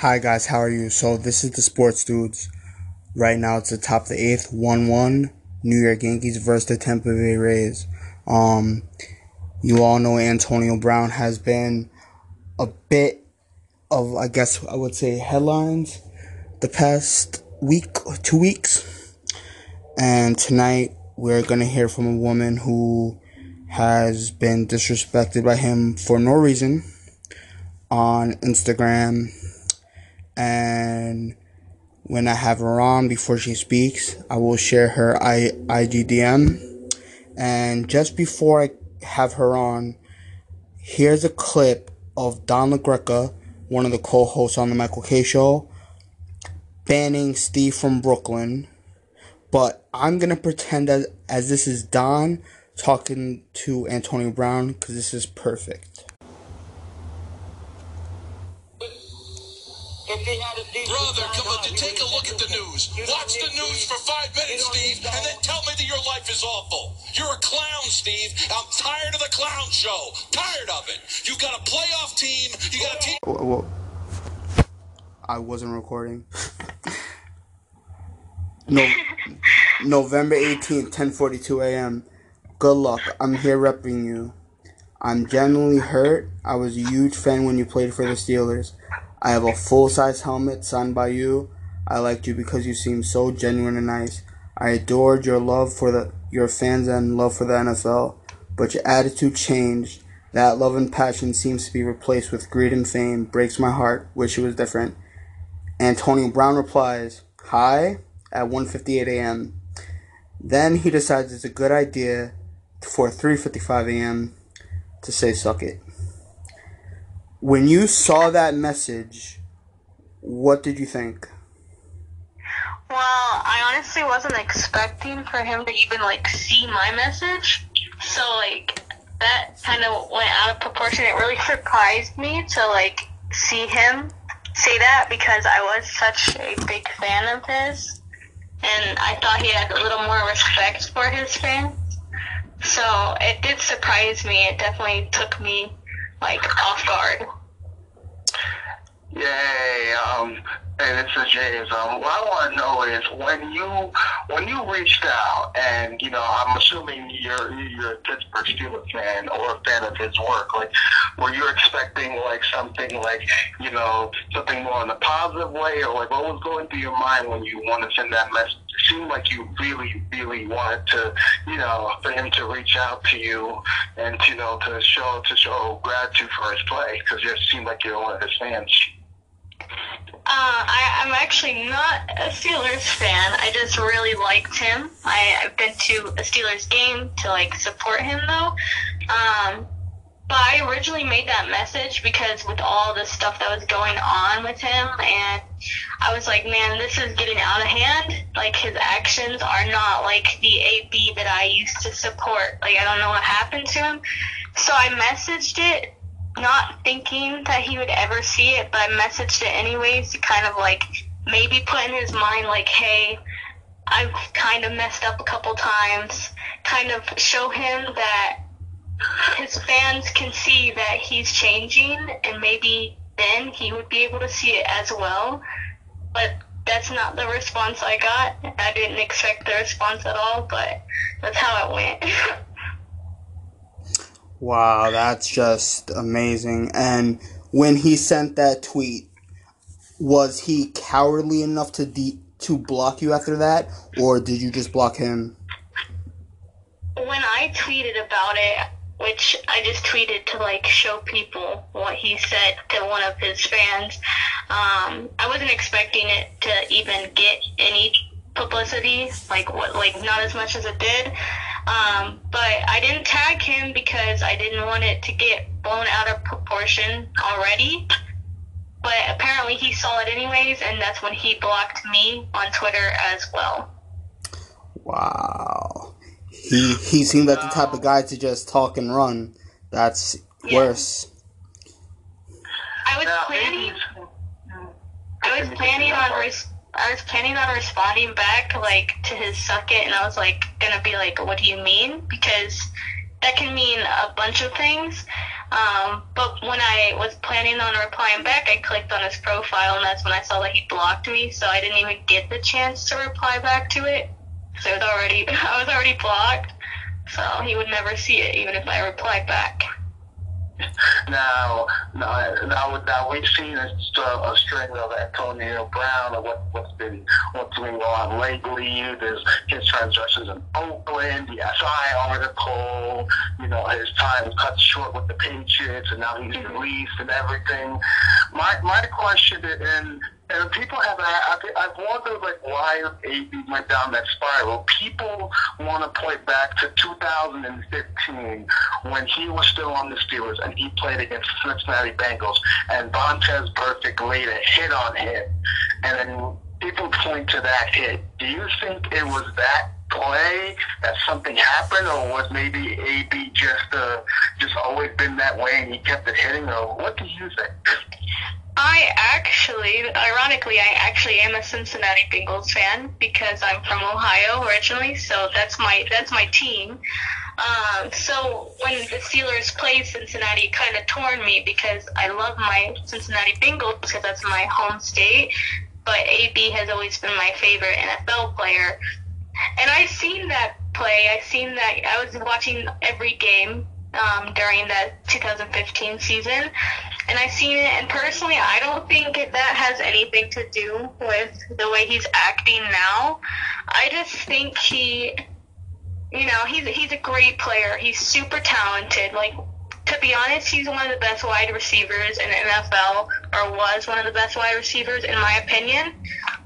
Hi guys, how are you? So this is the Sports Dudes. Right now it's the top of the 8th, 1-1, New York Yankees versus the Tampa Bay Rays. You all know Antonio Brown has been a bit of, I guess I would say, headlines the past week, 2 weeks. And tonight we're going to hear from a woman who has been disrespected by him for no reason on Instagram. And when I have her on before she speaks, I will share her IG DM. And just before I have her on, here's a clip of Don LaGreca, one of the co-hosts on The Michael Kay Show, banning Steve from Brooklyn. But I'm going to pretend as this is Don talking to Antonio Brown, because this is perfect. Brother, come on, take a look at the news. Watch the news for 5 minutes, Steve, and then tell me that your life is awful. You're a clown, Steve. I'm tired of the clown show. Tired of it. You've got a playoff team. You got a team. Whoa. I wasn't recording. No, November 18th, 10:42 a.m. Good luck. I'm here repping you. I'm genuinely hurt. I was a huge fan when you played for the Steelers. I have a full-size helmet signed by you. I liked you because you seemed so genuine and nice. I adored your love for your fans and love for the NFL. But your attitude changed. That love and passion seems to be replaced with greed and fame. Breaks my heart. Wish it was different. Antonio Brown replies, "Hi," at 1:58 a.m. Then he decides it's a good idea for 3:55 a.m. to say "suck it." When you saw that message, what did you think? Well, I honestly wasn't expecting for him to even, see my message. So, that kind of went out of proportion. It really surprised me to, see him say that, because I was such a big fan of his. And I thought he had a little more respect for his fans. So, it did surprise me. It definitely took me off guard. Yay, hey, this is James. What I want to know is when you reached out, and I'm assuming you're a Pittsburgh Steelers fan or a fan of his work. Were you expecting something something more in a positive way, or what was going through your mind when you wanted to send that message? It seemed like you really, really wanted to, for him to reach out to you and to show gratitude for his play, because you seemed like you're one of his fans. I'm actually not a Steelers fan. I just really liked him. I've been to a Steelers game to support him though. But I originally made that message because with all the stuff that was going on with him, and I was like, man, this is getting out of hand. His actions are not the AB that I used to support. I don't know what happened to him. So I messaged it, not thinking that he would ever see it, but I messaged it anyways to kind of maybe put in his mind hey, I've kind of messed up a couple times, kind of show him that his fans can see that he's changing, and maybe then he would be able to see it as well. But that's not the response I got. I didn't expect the response at all, but that's how it went. Wow, that's just amazing. And when he sent that tweet, was he cowardly enough to block you after that, or did you just block him? When I tweeted about it, which I just tweeted to show people what he said to one of his fans, I wasn't expecting it to even get any publicity, not as much as it did. But I didn't tag him because I didn't want it to get blown out of proportion already. But apparently he saw it anyways, and that's when he blocked me on Twitter as well. Wow. He seemed like the type of guy to just talk and run. That's worse. I was planning on responding back, to his "suck it," and I was, gonna be what do you mean? Because that can mean a bunch of things. But when I was planning on replying back, I clicked on his profile, and that's when I saw that he blocked me, so I didn't even get the chance to reply back to it. So it was already, I was already blocked, so he would never see it, even if I replied back. Now we've seen a string of Antonio Brown and what's been going on lately. There's his transgressions in Oakland, the SI article, you know, his time cut short with the Patriots, and now he's released and everything. My question, and people have, I've wondered, like, why AB went down that spiral. People want to play back to 2015 when he was still on the Steelers and he played against Cincinnati Bengals and Vontaze Burfict laid a hit on him. And then people point to that hit. Do you think it was that play that something happened, or was maybe AB just always been that way and he kept it hitting, or what do you think? Ironically, I am a Cincinnati Bengals fan because I'm from Ohio originally, so that's my team. So when the Steelers played Cincinnati, it kind of torn me because I love my Cincinnati Bengals because that's my home state, but AB has always been my favorite NFL player. And I've seen that play. I was watching every game during that 2015 season. And I've seen it, and personally, I don't think that has anything to do with the way he's acting now. I just think he, you know, he's a great player. He's super talented. Like, to be honest, he's one of the best wide receivers in the NFL, or was one of the best wide receivers, in my opinion.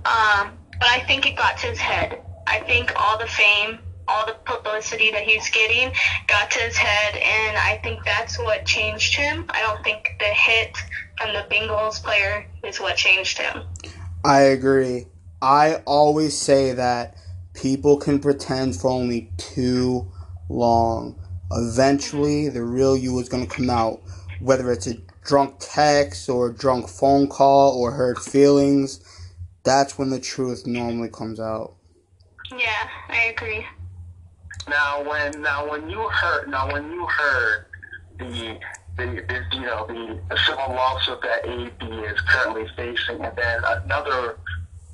But I think it got to his head. I think all the fame, all the publicity that he's getting got to his head, and I think that's what changed him. I don't think the hit from the Bengals player is what changed him. I agree. I always say that people can pretend for only too long. Eventually, the real you is going to come out, whether it's a drunk text or a drunk phone call or hurt feelings. That's when the truth normally comes out. Yeah, I agree. Now when you heard the you know, the civil lawsuit that AB is currently facing, and then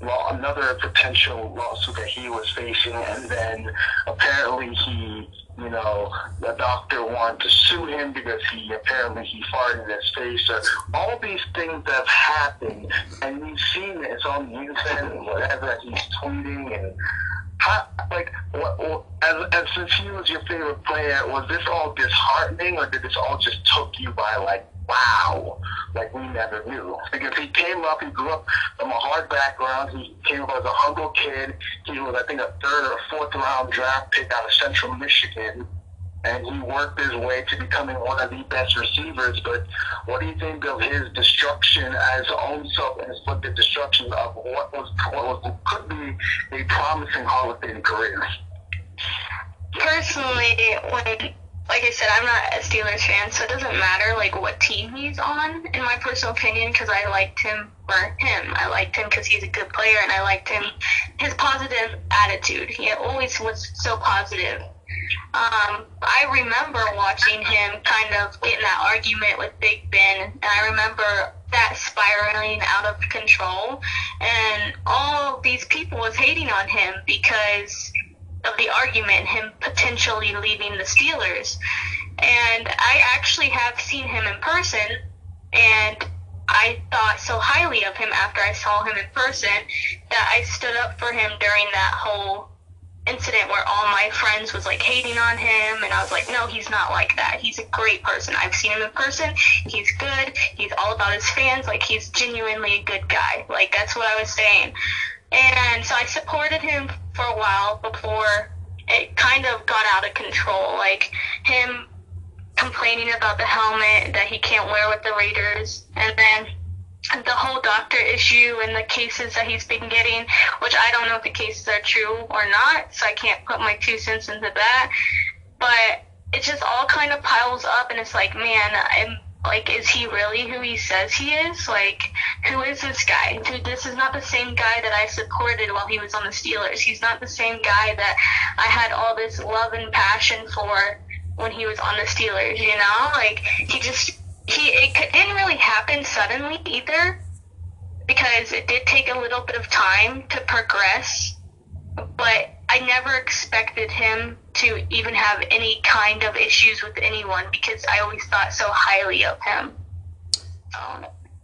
another potential lawsuit that he was facing, and then apparently he, you know, the doctor wanted to sue him because he apparently farted in his face. All these things that have happened, and you've seen it's on YouTube and whatever he's tweeting and. Since he was your favorite player, was this all disheartening, or did this all just took you by, like, wow, like we never knew? Because he came up, he grew up from a hard background, he came up as a humble kid, he was, I think, a third or fourth round draft pick out of Central Michigan, and he worked his way to becoming one of the best receivers. But what do you think of his destruction, as own self-inflicted destruction of what could be a promising Hall of Fame career? Personally, like I said, I'm not a Steelers fan, so it doesn't matter like what team he's on, in my personal opinion, because I liked him for him. I liked him because he's a good player, and I liked him, his positive attitude. He always was so positive. I remember watching him kind of get in that argument with Big Ben, and I remember that spiraling out of control, and all these people was hating on him because of the argument, him potentially leaving the Steelers. And I actually have seen him in person, and I thought so highly of him after I saw him in person that I stood up for him during that whole incident where all my friends was like hating on him, and I was like, no, he's not like that. He's a great person. I've seen him in person. He's good. He's all about his fans. Like, he's genuinely a good guy. Like, that's what I was saying. And so I supported him for a while before it kind of got out of control. Like, him complaining about the helmet that he can't wear with the Raiders, and then the whole doctor issue and the cases that he's been getting, which I don't know if the cases are true or not, so I can't put my 2 cents into that. But it just all kind of piles up, and it's like, man, is he really who he says he is? Like, who is this guy? This is not the same guy that I supported while he was on the Steelers. He's not the same guy that I had all this love and passion for when he was on the Steelers, you know? Like, it didn't really happen suddenly either, because it did take a little bit of time to progress, but I never expected him to even have any kind of issues with anyone, because I always thought so highly of him.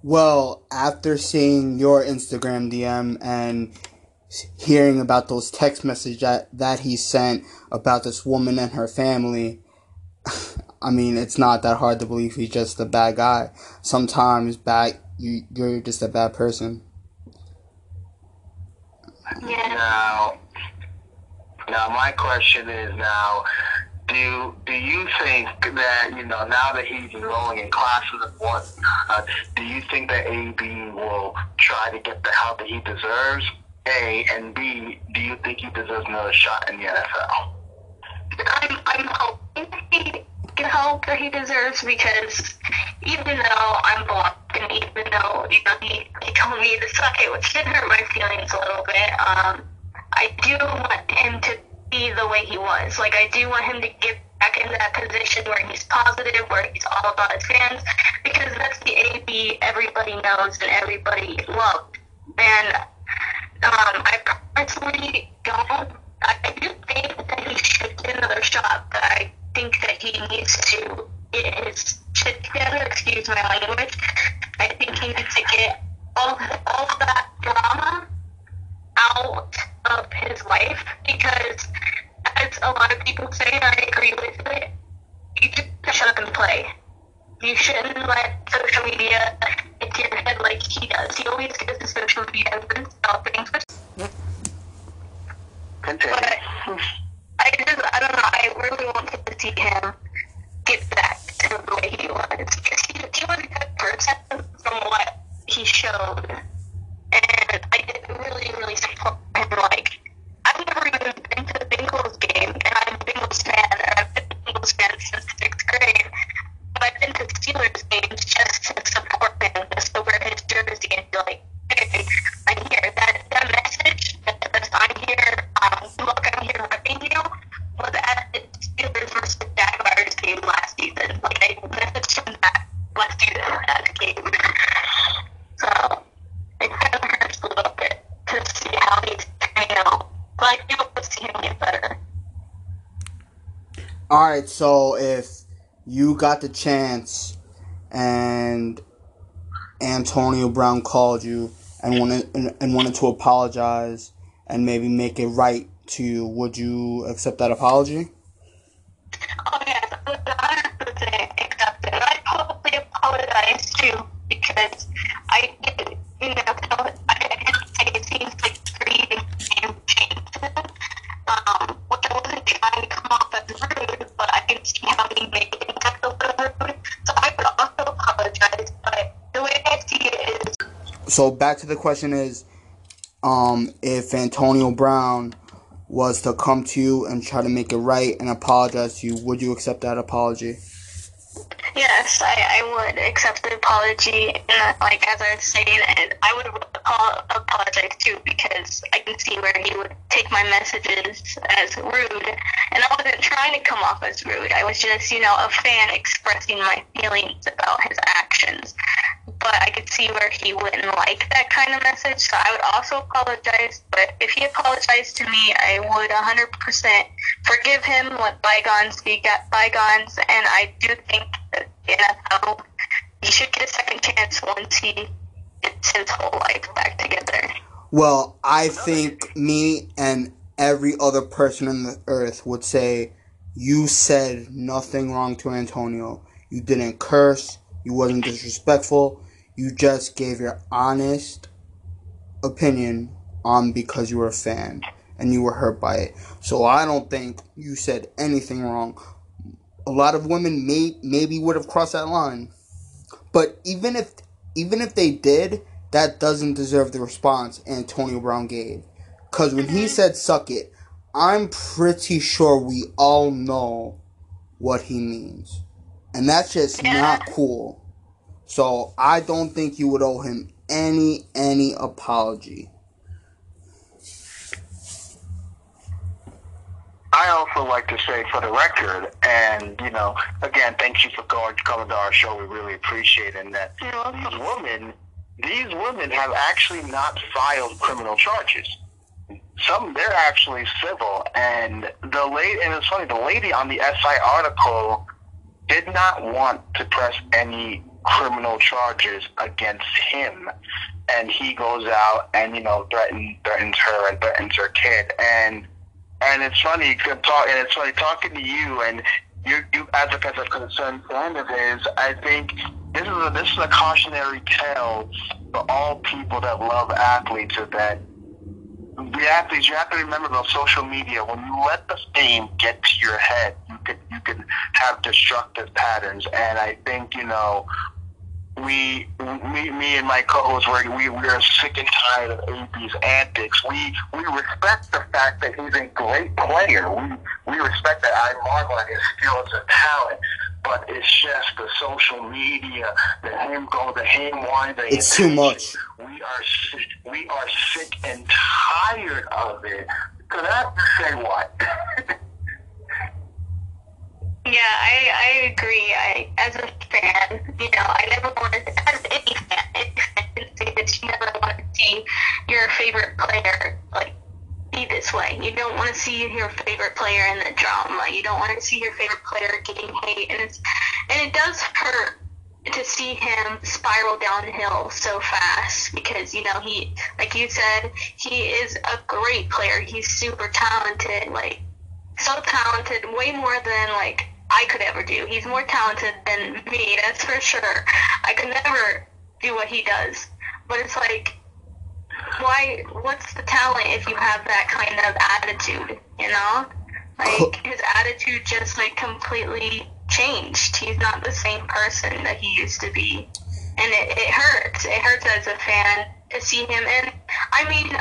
Well, after seeing your Instagram DM and hearing about those text messages that he sent about this woman and her family, I mean, it's not that hard to believe he's just a bad guy. Sometimes you're just a bad person. Yeah. Now my question is now, do you think that, you know, now that he's enrolling in classes and whatnot, do you think that AB will try to get the help that he deserves? A, and B, do you think he deserves another shot in the NFL? I'm hoping he can help that he deserves, because even though I'm blocked and even though, you know, he told me to suck it, which did hurt my feelings a little bit, I do want him to be the way he was. Like, I do want him to get back in that position where he's positive, where he's all about his fans, because that's the AB everybody knows and everybody loved. And I personally don't. I do think that he should get another shot, but I think that he needs to get his shit together. Excuse my language. I think he needs to get all of that drama out of his life, because, as a lot of people say, and I agree with it, you just shut up and play. You shouldn't let social media into your head like he does. He always gets the social media and stuff things. But I don't know, I really wanted to see him get back to the way he was, because he was a good person from what he showed. And I didn't really, really support him. Like, I've never even been to the Bengals game, and I'm a Bengals fan, and I've been a Bengals fan since 6th grade. But I've been to Steelers games just to support him, just to wear his jersey and be like, hey, I'm here. That message, that I'm here, look, I'm here ripping you, was at the Steelers versus the Jaguars game last season. Like, I messaged him that last season at that game. So it kind of hurts a little bit to see how he's turning out, but I do hope to see him get better. Alright, so if you got the chance and Antonio Brown called you and wanted to apologize and maybe make it right to you, would you accept that apology? Oh, yes, I would 100% accept it. And I'd probably apologize too, because I didn't, you know, it seems like greed and change, which I wasn't trying to come off as rude, but I can see how he made it impact a little rude, so I would also apologize, but the way I see it is... So back to the question is, if Antonio Brown was to come to you and try to make it right and apologize to you, would you accept that apology? Yes, I would accept the apology, and like as I was saying, and I would apologize too, because I can see where he would take my messages as rude, and I wasn't trying to come off as rude. I was just, you know, a fan expressing my feelings about his actions, but I could see where he wouldn't like that kind of message, so I would also apologize. But if he apologized to me, I would 100% forgive him, let bygones be bygones, and I do think that the NFL, he should get a second chance once he gets his whole life back together. Well, I think me and every other person on the earth would say, you said nothing wrong to Antonio. You didn't curse. You wasn't disrespectful. You just gave your honest opinion on because you were a fan and you were hurt by it. So I don't think you said anything wrong. A lot of women maybe would have crossed that line. But even if they did, that doesn't deserve the response Antonio Brown gave. Because when he said suck it, I'm pretty sure we all know what he means. And that's just not cool. So I don't think you would owe him any apology. I also like to say, for the record, and, you know, again, thank you for coming to our show. We really appreciate it. And that these women have actually not filed criminal charges. They're actually civil. And the lady, and it's funny, the lady on the SI article did not want to press any criminal charges against him. And he goes out and, you know, threatens her and threatens her kid. And it's funny talking to you, and you as a concerned friend of his. I think this is a cautionary tale for all people that love athletes. That the athletes, you have to remember about social media. When you let the fame get to your head, you can have destructive patterns. And I think, you know, me and my co-host, we are sick and tired of AB's antics. We respect the fact that he's a great player. We respect that. I marvel at his skills and talent, but it's just the social media, the him whining. It's too much. We are sick and tired of it. Because I have to say what. Yeah, I agree. As a fan, you know, I never wanted, as any fan didn't say that you never want to see your favorite player, like, be this way. You don't want to see your favorite player in the drama. You don't want to see your favorite player getting hate. And it does hurt to see him spiral downhill so fast because, you know, he, like you said, he is a great player. He's super talented, like, so talented, way more than, like, I could ever do. He's more talented than me, that's for sure. I could never do what he does. But it's like, what's the talent if you have that kind of attitude, you know? Like, his attitude just, like, completely changed. He's not the same person that he used to be. And it hurts. It hurts as a fan to see him. And, I mean,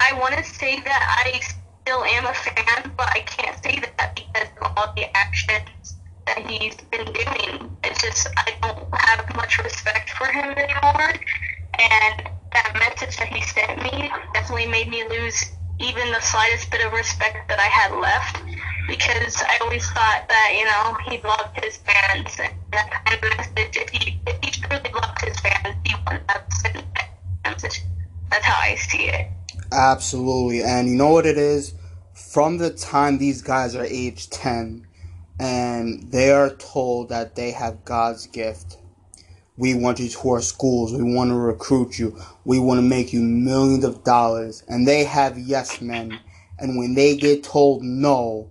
I want to say that I still am a fan, but I can't say that because of all the actions that he's been doing. It's just, I don't have much respect for him anymore, and that message that he sent me definitely made me lose even the slightest bit of respect that I had left, because I always thought that, you know, he loved his fans, and that kind of message, if he truly loved his fans, he wouldn't have sent that message. That's how I see it. Absolutely. And you know what it is? From the time these guys are age 10 and they are told that they have God's gift, we want you to our schools, we want to recruit you, we want to make you millions of dollars, and they have yes men, and when they get told no,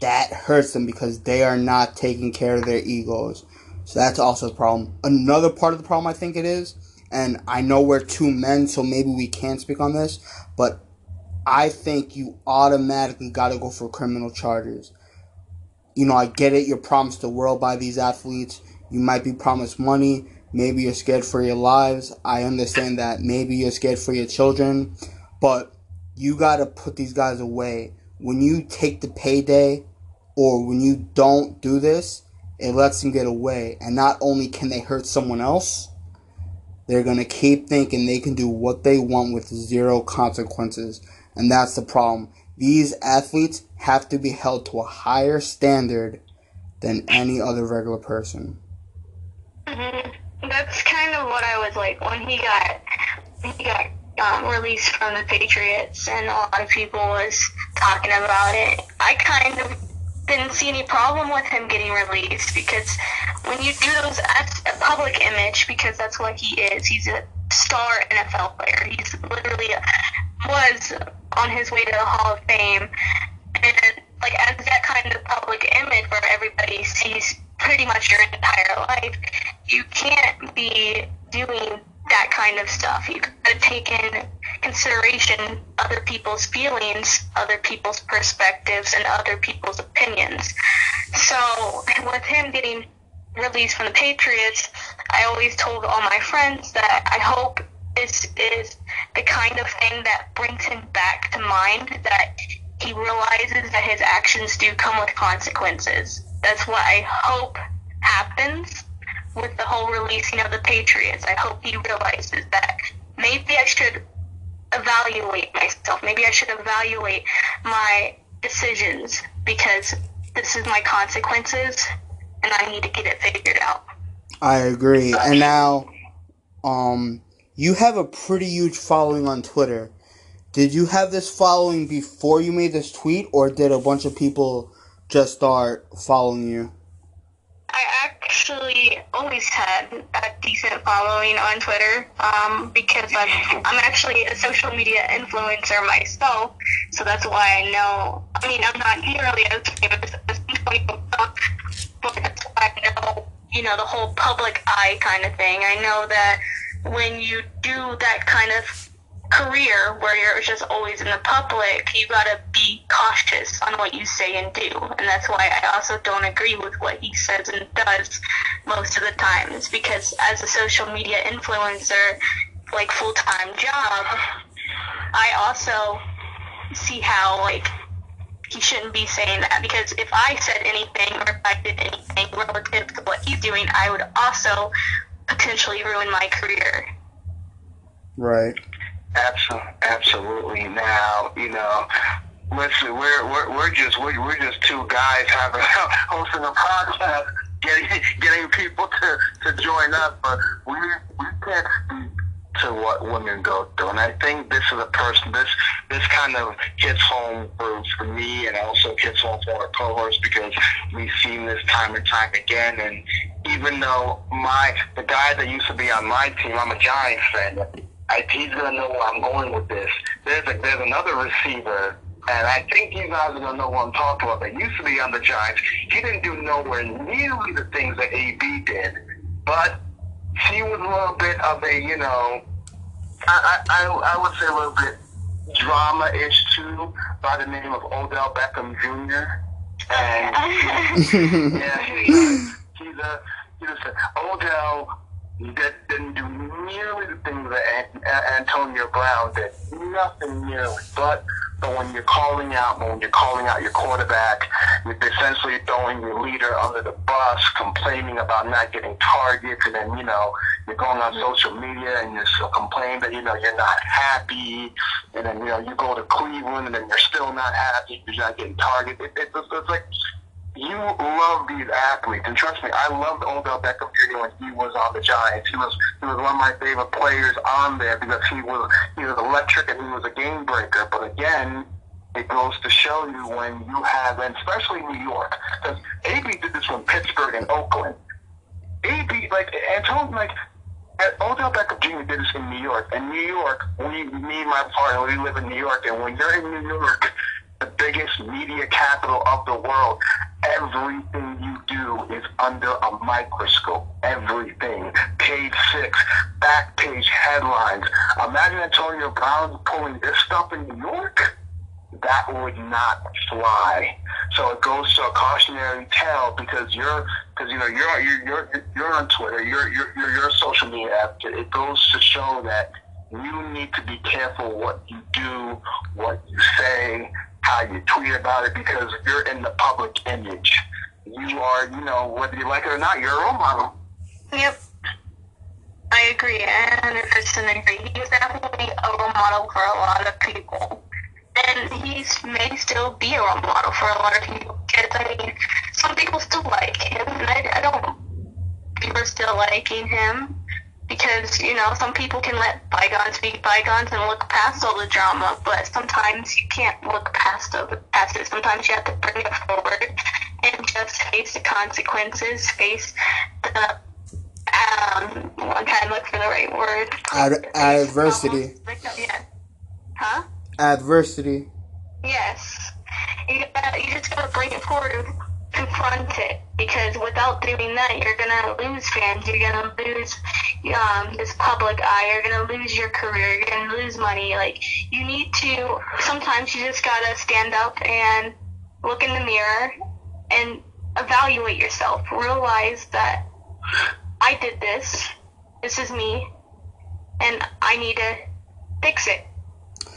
that hurts them because they are not taking care of their egos. So that's also a problem. Another part of the problem, I think it is, and I know we're two men, so maybe we can't speak on this, but I think you automatically got to go for criminal charges. You know, I get it. You're promised the world by these athletes. You might be promised money. Maybe you're scared for your lives. I understand that. Maybe you're scared for your children. But you got to put these guys away. When you take the payday or when you don't do this, it lets them get away. And not only can they hurt someone else, they're going to keep thinking they can do what they want with zero consequences. And that's the problem. These athletes have to be held to a higher standard than any other regular person. Mm-hmm. That's kind of what I was like when he got released from the Patriots, and a lot of people was talking about it. I kind of didn't see any problem with him getting released because when you do those, that's a public image, because that's what he is. He's a star NFL player. He's literally was on his way to the Hall of Fame, and like as that kind of public image where everybody sees pretty much your entire life, you can't be doing that kind of stuff. You gotta take in consideration other people's feelings, other people's perspectives, and other people's opinions. So with him getting released from the Patriots, I always told all my friends that I hope this is the kind of thing that brings him back to mind, that he realizes that his actions do come with consequences. That's what I hope happens with the whole releasing of the Patriots. I hope he realizes that maybe I should evaluate myself. Maybe I should evaluate my decisions because this is my consequences and I need to get it figured out. I agree. And now, you have a pretty huge following on Twitter. Did you have this following before you made this tweet, or did a bunch of people just start following you? I actually always had a decent following on Twitter because I'm actually a social media influencer myself, so that's why I know. I mean, I'm not nearly as famous as Antonio Brown, but that's why I know, you know, the whole public eye kind of thing. I know that when you do that kind of career where you're just always in the public, you gotta be cautious on what you say and do, and that's why I also don't agree with what he says and does most of the time. It's because as a social media influencer, like full-time job, I also see how like he shouldn't be saying that, because if I said anything or if I did anything relative to what he's doing, I would also potentially ruin my career. Right. Absolutely. Now, you know, listen, we're just two guys having hosting a podcast, getting people to join up, but we can't speak to what women go through. And I think this is a person. This kind of hits home for me, and also hits home for our cohorts, because we've seen this time and time again. And even though the guy that used to be on my team, I'm a Giants fan. He's going to know where I'm going with this. There's another receiver, and I think you guys are going to know what I'm talking about, that used to be on the Giants. He didn't do nowhere nearly the things that AB did, but he was a little bit of a, you know, I would say a little bit drama-ish too, by the name of Odell Beckham Junior. And yeah, Odell that didn't do nearly the things that Antonio Brown did. Nothing nearly. But when you're calling out your quarterback, you're essentially throwing your leader under the bus, complaining about not getting targets, and then, you know, you're going on social media and you're complaining that, you know, you're not happy, and then, you know, you go to Cleveland and then you're still not happy, you're not getting targets. It's like, you love these athletes, and trust me, I loved Odell Beckham Jr. when he was on the Giants. He was one of my favorite players on there because he was electric and he was a game breaker. But again, it goes to show you when you have, and especially New York, because AB did this from Pittsburgh and Oakland. Odell Beckham Jr. did this in New York. In New York, me and my partner, we live in New York, and when you're in New York, the biggest media capital of the world, everything you do is under a microscope. Everything. Page 6, back page headlines. Imagine Antonio Brown pulling this stuff in New York. That would not fly. So it goes to a cautionary tale, because you're on Twitter. You're a social media advocate. It goes to show that you need to be careful what you do, what you say, how you tweet about it, because you're in the public image. You are, you know, whether you like it or not, you're a role model. Yep. I agree. I 100% agree. He's definitely a role model for a lot of people. And he may still be a role model for a lot of people, because, I mean, some people still like him, and I don't. People are still liking him, because, you know, some people can let bygones be bygones and look past all the drama, but sometimes you can't look past it. Sometimes you have to bring it forward and just face the consequences, face the, I'm trying to look for the right word. Adversity. Yeah. Huh? Adversity. Yes. You just gotta bring it forward. Confront it, because without doing that, you're gonna lose fans, you're gonna lose this public eye, you're gonna lose your career, you're gonna lose money. Like, you need to, sometimes you just gotta stand up and look in the mirror and evaluate yourself. Realize that I did this is me, and I need to fix it.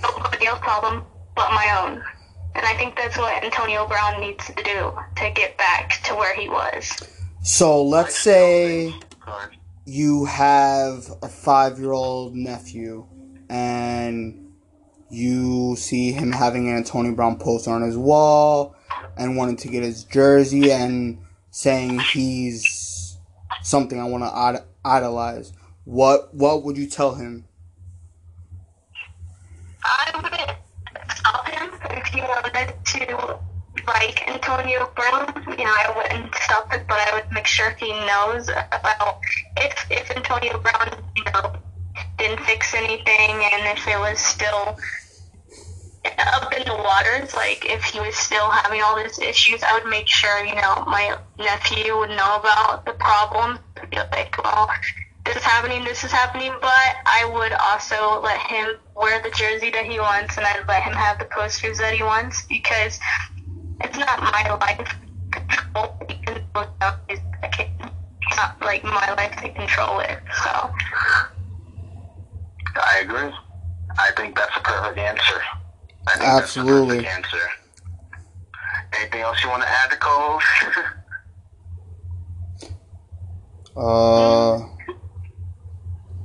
Nobody else's problem but my own. And I think that's what Antonio Brown needs to do to get back to where he was. So let's say you have a 5-year-old nephew, and You see him having an Antonio Brown poster on his wall and wanting to get his jersey and saying he's something I want to idolize. What would you tell him? I would tell him if he wanted to like Antonio Brown, you know, I wouldn't stop it, but I would make sure he knows about if Antonio Brown, you know, didn't fix anything, and if it was still up in the waters, like if he was still having all these issues, I would make sure, you know, my nephew would know about the problem. Be like, well, this is happening, but I would also let him wear the jersey that he wants, and I'd let him have the posters that he wants, because it's not my life to control. It's not like my life to control it, so. I agree. I think that's a perfect answer. Absolutely. That's a perfect answer. Anything else you want to add to Coach?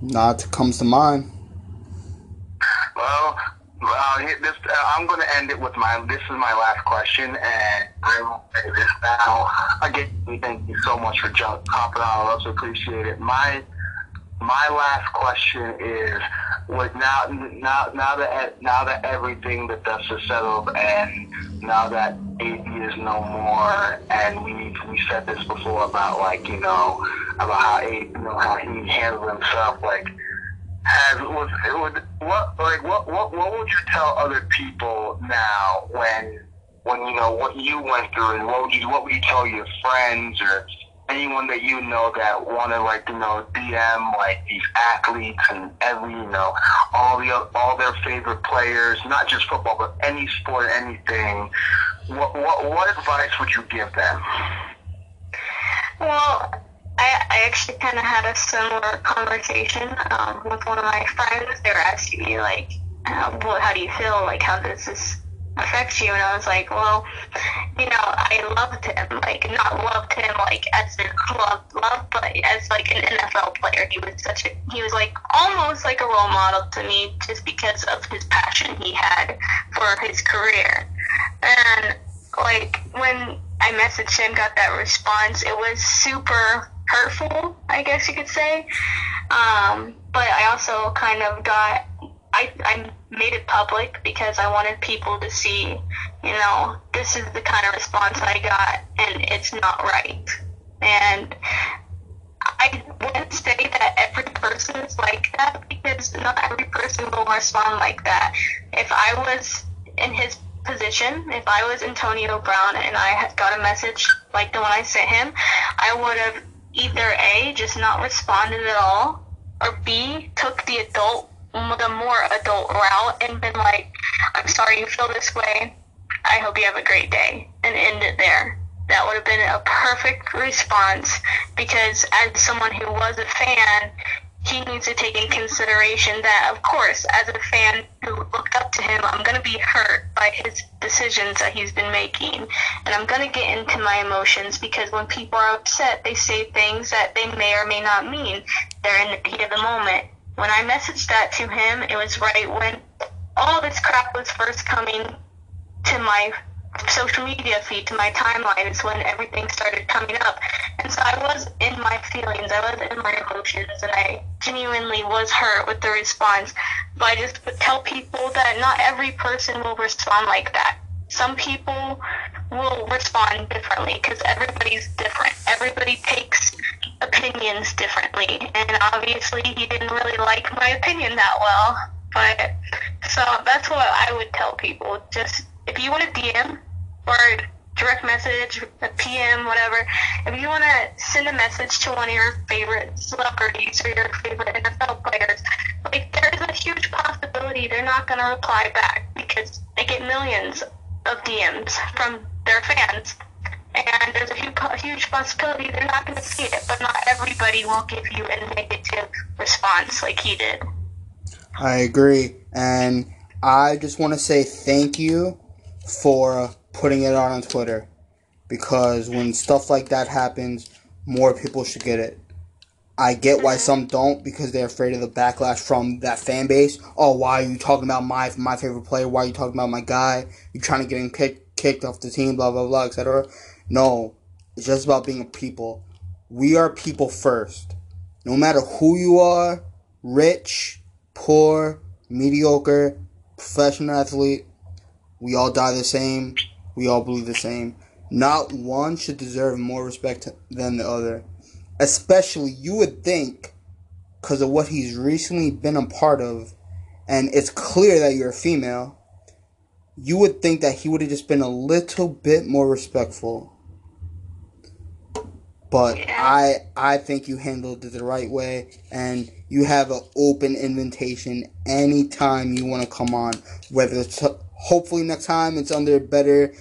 Not comes to mind. Well, I'm going to end it with this is my last question, and I will say this now. Again, we thank you so much for hopping on. I also appreciate it. My last question is, now that everything, the dust has settled, and now that AB is no more, and we said this before about, like, you know, about how AB, you know, how he handled himself, like, what would you tell other people now when you know what you went through, and what would you tell your friends or anyone that you know that want to, like, you know, DM, like, these athletes and every, you know, all their favorite players, not just football, but any sport, anything, what advice would you give them? Well, I actually kind of had a similar conversation with one of my friends. They were asking me, like, how do you feel, like, how does this affect you? And I was like, well, you know, I loved him, like, not loved him like as in love, but as like an NFL player. He was like almost like a role model to me, just because of his passion he had for his career. And like when I messaged him, got that response, it was super hurtful, I guess you could say. But I also kind of got, I made it public because I wanted people to see, you know, this is the kind of response I got, and it's not right. And I wouldn't say that every person is like that, because not every person will respond like that. If I was in his position, if I was Antonio Brown and I had got a message like the one I sent him, I would have either A, just not responded at all, or B, took the more adult route and been like, I'm sorry you feel this way, I hope you have a great day, and end it there. That would have been a perfect response, because as someone who was a fan, he needs to take in consideration that, of course, as a fan who looked up to him, I'm going to be hurt by his decisions that he's been making, and I'm going to get into my emotions, because when people are upset, they say things that they may or may not mean. They're in the heat of the moment. When I messaged that to him, it was right when all this crap was first coming to my social media feed, to my timeline, is when everything started coming up. And so I was in my feelings, I was in my emotions, and I genuinely was hurt with the response. But I just would tell people that not every person will respond like that. Some people will respond differently, because everybody's different. Everybody takes opinions differently, and obviously he didn't really like my opinion that well. But so that's what I would tell people. Just if you want to DM or direct message, a PM, whatever, if you want to send a message to one of your favorite celebrities or your favorite NFL players, like, there's a huge possibility they're not going to reply back, because they get millions of DMs from their fans, and there's a huge possibility they're not going to see it. But not everybody will give you a negative response like he did. I agree, and I just want to say thank you for putting it out on Twitter, because when stuff like that happens, more people should get it. I get why some don't, because they're afraid of the backlash from that fan base. Oh, why are you talking about my favorite player? Why are you talking about my guy? You're trying to get him kicked off the team, blah, blah, blah, etc. No, it's just about being a people. We are people first. No matter who you are, rich, poor, mediocre, professional athlete, we all die the same. We all believe the same. Not one should deserve more respect than the other. Especially, you would think, because of what he's recently been a part of, and it's clear that you're a female, you would think that he would have just been a little bit more respectful. But I think you handled it the right way, and you have an open invitation anytime you want to come on. Whether it's, hopefully next time it's under better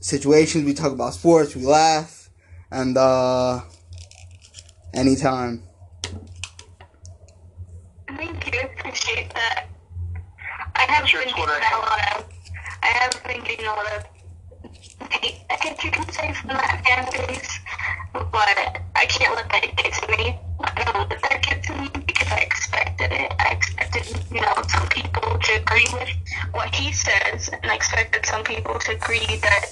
situations, we talk about sports, we laugh, and anytime. Thank you. Appreciate that. I have been getting a lot of hate, I guess you can say, from that fan base, but I can't let that get to me. I don't let that get to me because I expected it. I expected, some people to agree with what he says, and I expected some people to agree that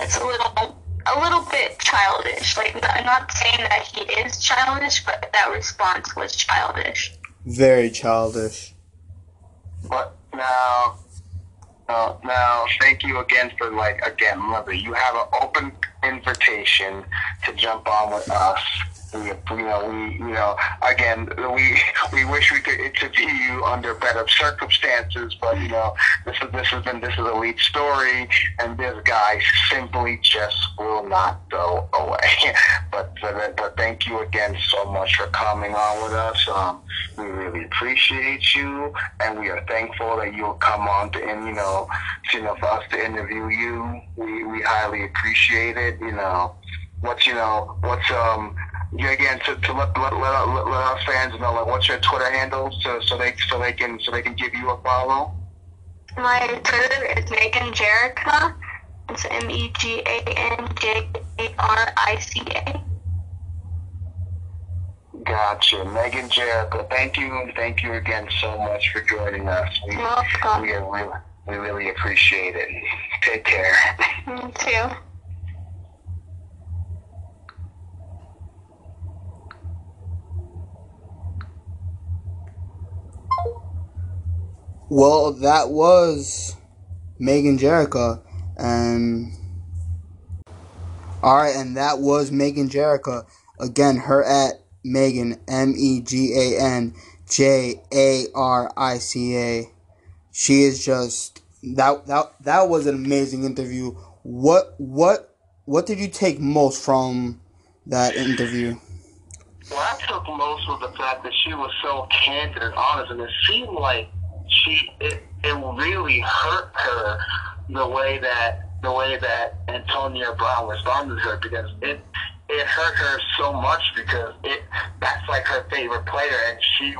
it's a little bit childish. Like, I'm not saying that he is childish, but that response was childish. Very childish. But now, thank you again for, Mother, you have an open invitation to jump on with us. We wish we could interview you under better circumstances, but this is a lead story, and this guy simply just will not go away. But thank you again so much for coming on with us. We really appreciate you, and we are thankful that you'll come on to for us to interview you. We highly appreciate it. Again, to let our fans know, what's your Twitter handle, so they can give you a follow. My Twitter is Megan Jarica. It's MeganJarica. Gotcha, Megan Jarica. Thank you again so much for joining us. We really appreciate it. Take care. Me too. Well, that was Megan Jarica, and that was Megan Jarica. Again, her at Megan, MeganJarica. She is just that was an amazing interview. What did you take most from that interview? Well, I took most was the fact that she was so candid and honest, and it seemed like it really hurt her the way that Antonio Brown responded to her, because it hurt her so much, because that's like her favorite player, and she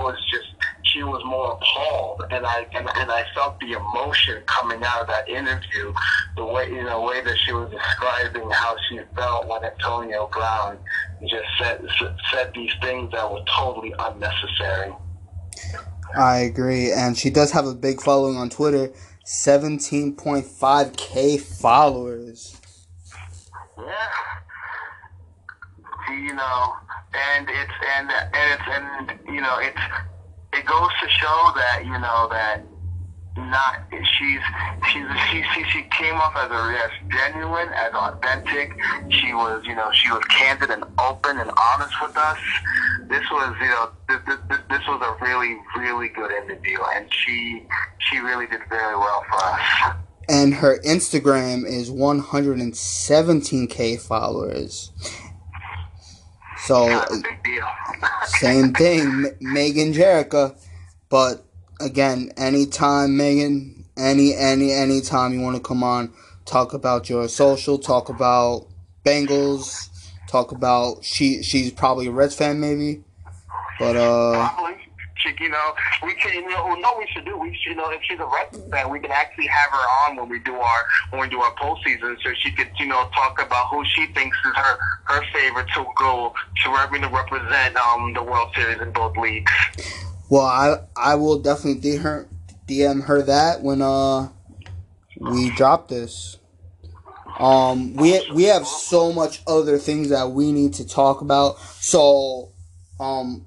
was more appalled, and I felt the emotion coming out of that interview, the way that she was describing how she felt when Antonio Brown just said these things that were totally unnecessary. I agree, and she does have a big following on Twitter, 17.5K followers. Yeah, it goes to show that she came off as genuine, as authentic. She was candid and open and honest with us. This was a really, really good interview, and she really did very well for us. And her Instagram is 117K followers. So not a big deal. Same thing, Megan Jarica, but. Again, anytime, Megan, anytime you want to come on, talk about your social, talk about Bengals, talk about she's probably a Reds fan, maybe, but probably. chick, you know, we can, you know what we should do. We should, you know, if she's a Redskins fan, we can actually have her on when we do our postseason, so she could, you know, talk about who she thinks is her favorite to go to represent the World Series in both leagues. Well, I will definitely DM her that when we drop this. We have so much other things that we need to talk about. So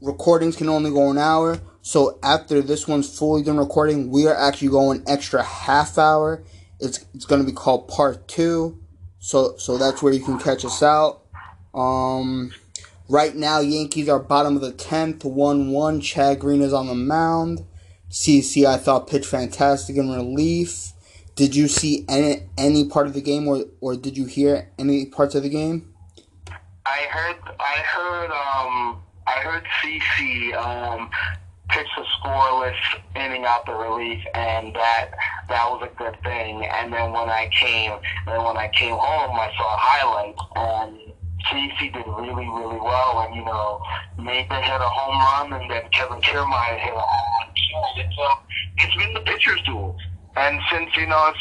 recordings can only go an hour. So after this one's fully done recording, we are actually going extra half hour. It's gonna be called part 2. So that's where you can catch us out. Right now, Yankees are bottom of the 10th, 1-1. Chad Green is on the mound. CC, I thought, pitched fantastic in relief. Did you see any part of the game, or did you hear any parts of the game? I heard CC pitched a scoreless inning out the relief, and that was a good thing. And then when I came home, I saw highlights, and CC did really, really well, and, you know, Nathan hit a home run, and then Kevin Kiermaier hit a home run. So it's been the pitcher's duel. And since, you know,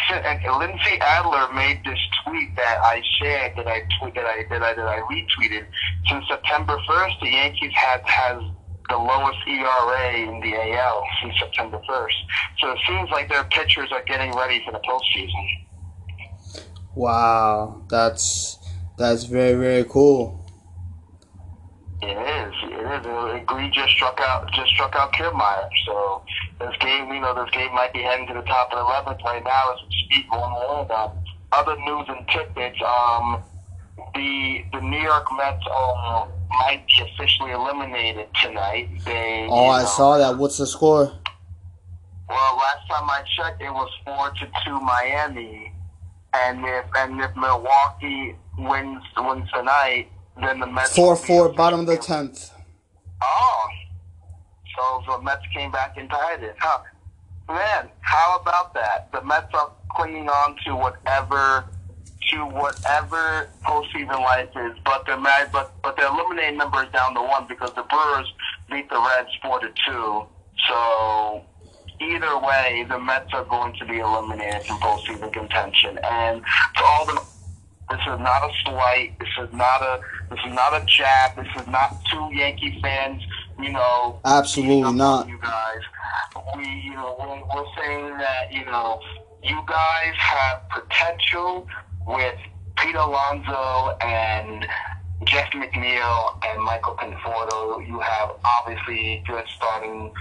Lindsay Adler made this tweet that I shared, that I retweeted. Since September 1st, the Yankees has the lowest ERA in the AL since September 1st. So it seems like their pitchers are getting ready for the postseason. Wow, that's very, very cool. It is. Green just struck out Kiermaier. So this game might be heading to the top of the 11th right now as we speak going on. Other news and tidbits. The New York Mets might be officially eliminated tonight. I saw that. What's the score? Well, last time I checked, it was 4-2 Miami, and if Milwaukee wins tonight, then the Mets 4-4 bottom of the 10th. Oh, so the Mets came back and tied it, huh? Man, how about that? The Mets are clinging on to whatever postseason life is, but their eliminating number is down to 1 because the Brewers beat the Reds 4-2. So either way, the Mets are going to be eliminated from postseason contention, and to all the. This is not a slight. This is not a jab. This is not two Yankee fans, you know. Absolutely not. You guys, we're saying that, you know, you guys have potential with Pete Alonso and Jeff McNeil and Michael Conforto. You have obviously good starting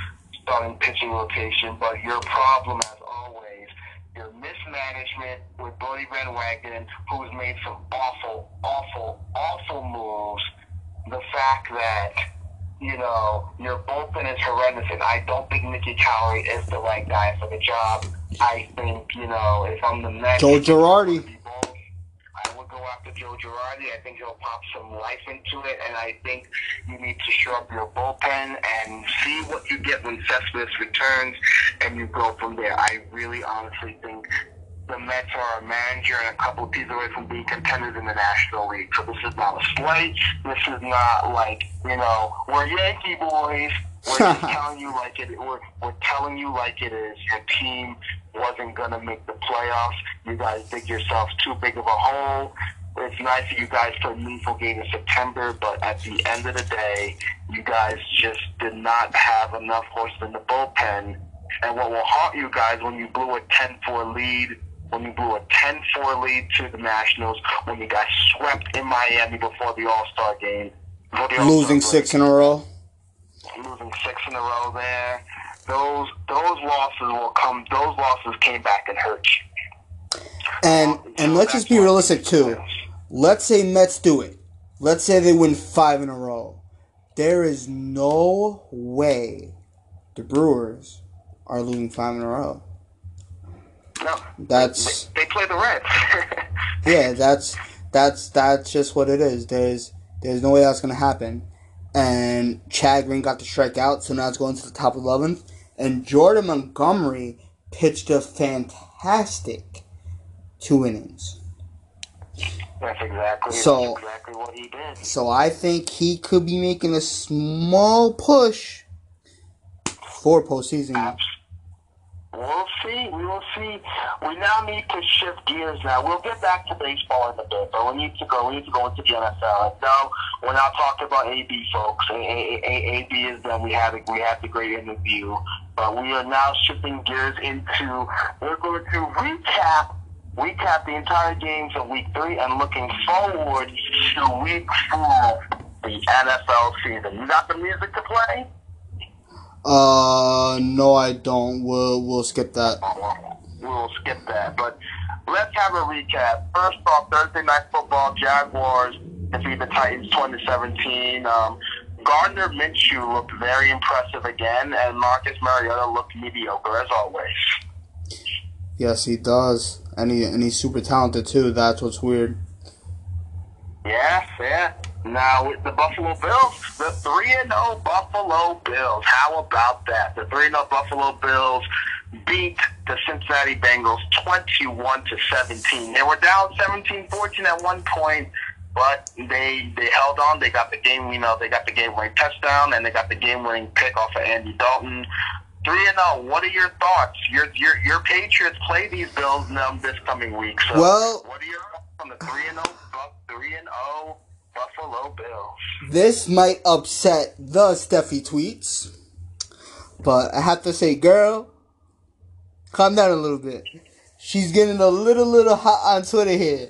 pitching rotation, but your problem as always. Your mismanagement with Bernie Van Wagenen, who's made some awful, awful, awful moves. The fact that, you know, your bullpen is horrendous, and I don't think Mickey Cowley is the right guy for the job. I think, you know, if I'm the next... Joe Girardi. I would go after Joe Girardi. I think he'll pop some life into it, and I think you need to show up your bullpen and see what you get when Cespedes returns, and you go from there. I really honestly think the Mets are a manager and a couple of teams away from being contenders in the National League. So this is not a slight. This is not like, you know, we're Yankee boys. We're just telling you like it. We're telling you like it is. Your team wasn't gonna make the playoffs. You guys dig yourselves too big of a hole. It's nice that you guys played a meaningful game in September, but at the end of the day, you guys just did not have enough horses in the bullpen. And what will haunt you guys when you blew a 10-4 lead? When you blew a 10-4 lead to the Nationals, when you got swept in Miami before the All-Star game, losing 6 in a row. Losing 6 in a row there. Those losses will come. Those losses came back and hurt you. And let's just be realistic too. Let's say Mets do it. Let's say they win 5 in a row. There is no way the Brewers are losing 5 in a row. No, they play the Reds. Yeah, that's just what it is. There's no way that's gonna happen. And Chad Green got the strikeout, so now it's going to the top 11th. And Jordan Montgomery pitched a fantastic 2 innings. That's exactly what he did. So I think he could be making a small push for postseason. We'll see. We will see. We now need to shift gears now. We'll get back to baseball in a bit, but we need to go. We need to go into the NFL. And no, we're not talking about AB, folks. AB is done. We had the great interview, but we are now shifting gears into. We're going to recap the entire game from Week 3 and looking forward to Week 4, the NFL season. You got the music to play? No, I don't. We'll skip that. We'll skip that. But let's have a recap. First off, Thursday Night Football, Jaguars defeat the Titans 20-17. Gardner Minshew looked very impressive again, and Marcus Mariota looked mediocre as always. Yes, he does, and he's super talented too. That's what's weird. Yeah. Now with the Buffalo Bills, the 3-0 Buffalo Bills. How about that? The 3-0 Buffalo Bills beat the Cincinnati Bengals 21-17. They were down 17-14 at one point, but they held on. They got the game. You know, they got the game-winning touchdown and they got the game-winning pick off of Andy Dalton. 3-0. What are your thoughts? Your Patriots play these Bills this coming week. So well, what are your thoughts on the 3-0 Buffalo Bills? This might upset the Steffi tweets, but I have to say, girl, calm down a little bit. She's getting a little hot on Twitter here,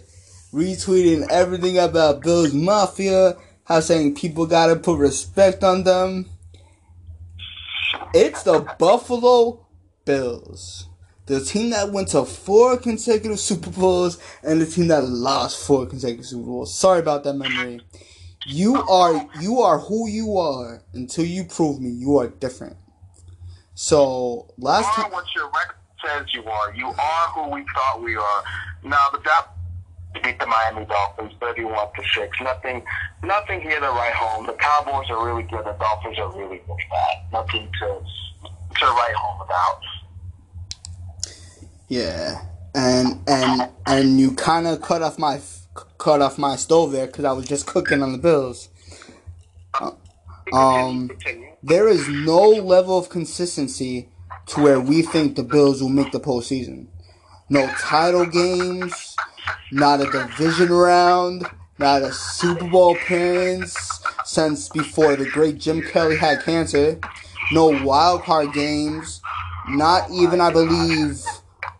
retweeting everything about Bills Mafia, how saying people gotta put respect on them. It's the Buffalo Bills, the team that went to 4 consecutive Super Bowls and the team that lost 4 consecutive Super Bowls. Sorry about that memory. You are who you are until you prove me you are different. So last time, what your record says you are. You are who we thought we are. Now the beat the Miami Dolphins 31-6. Nothing here to write home. The Cowboys are really good. The Dolphins are really bad. Nothing to write home about. Yeah, and you kind of cut off my stove there because I was just cooking on the Bills. There is no level of consistency to where we think the Bills will make the postseason. No title games. Not a division round, not a Super Bowl appearance since before the great Jim Kelly had cancer, no wild card games, not even, I believe,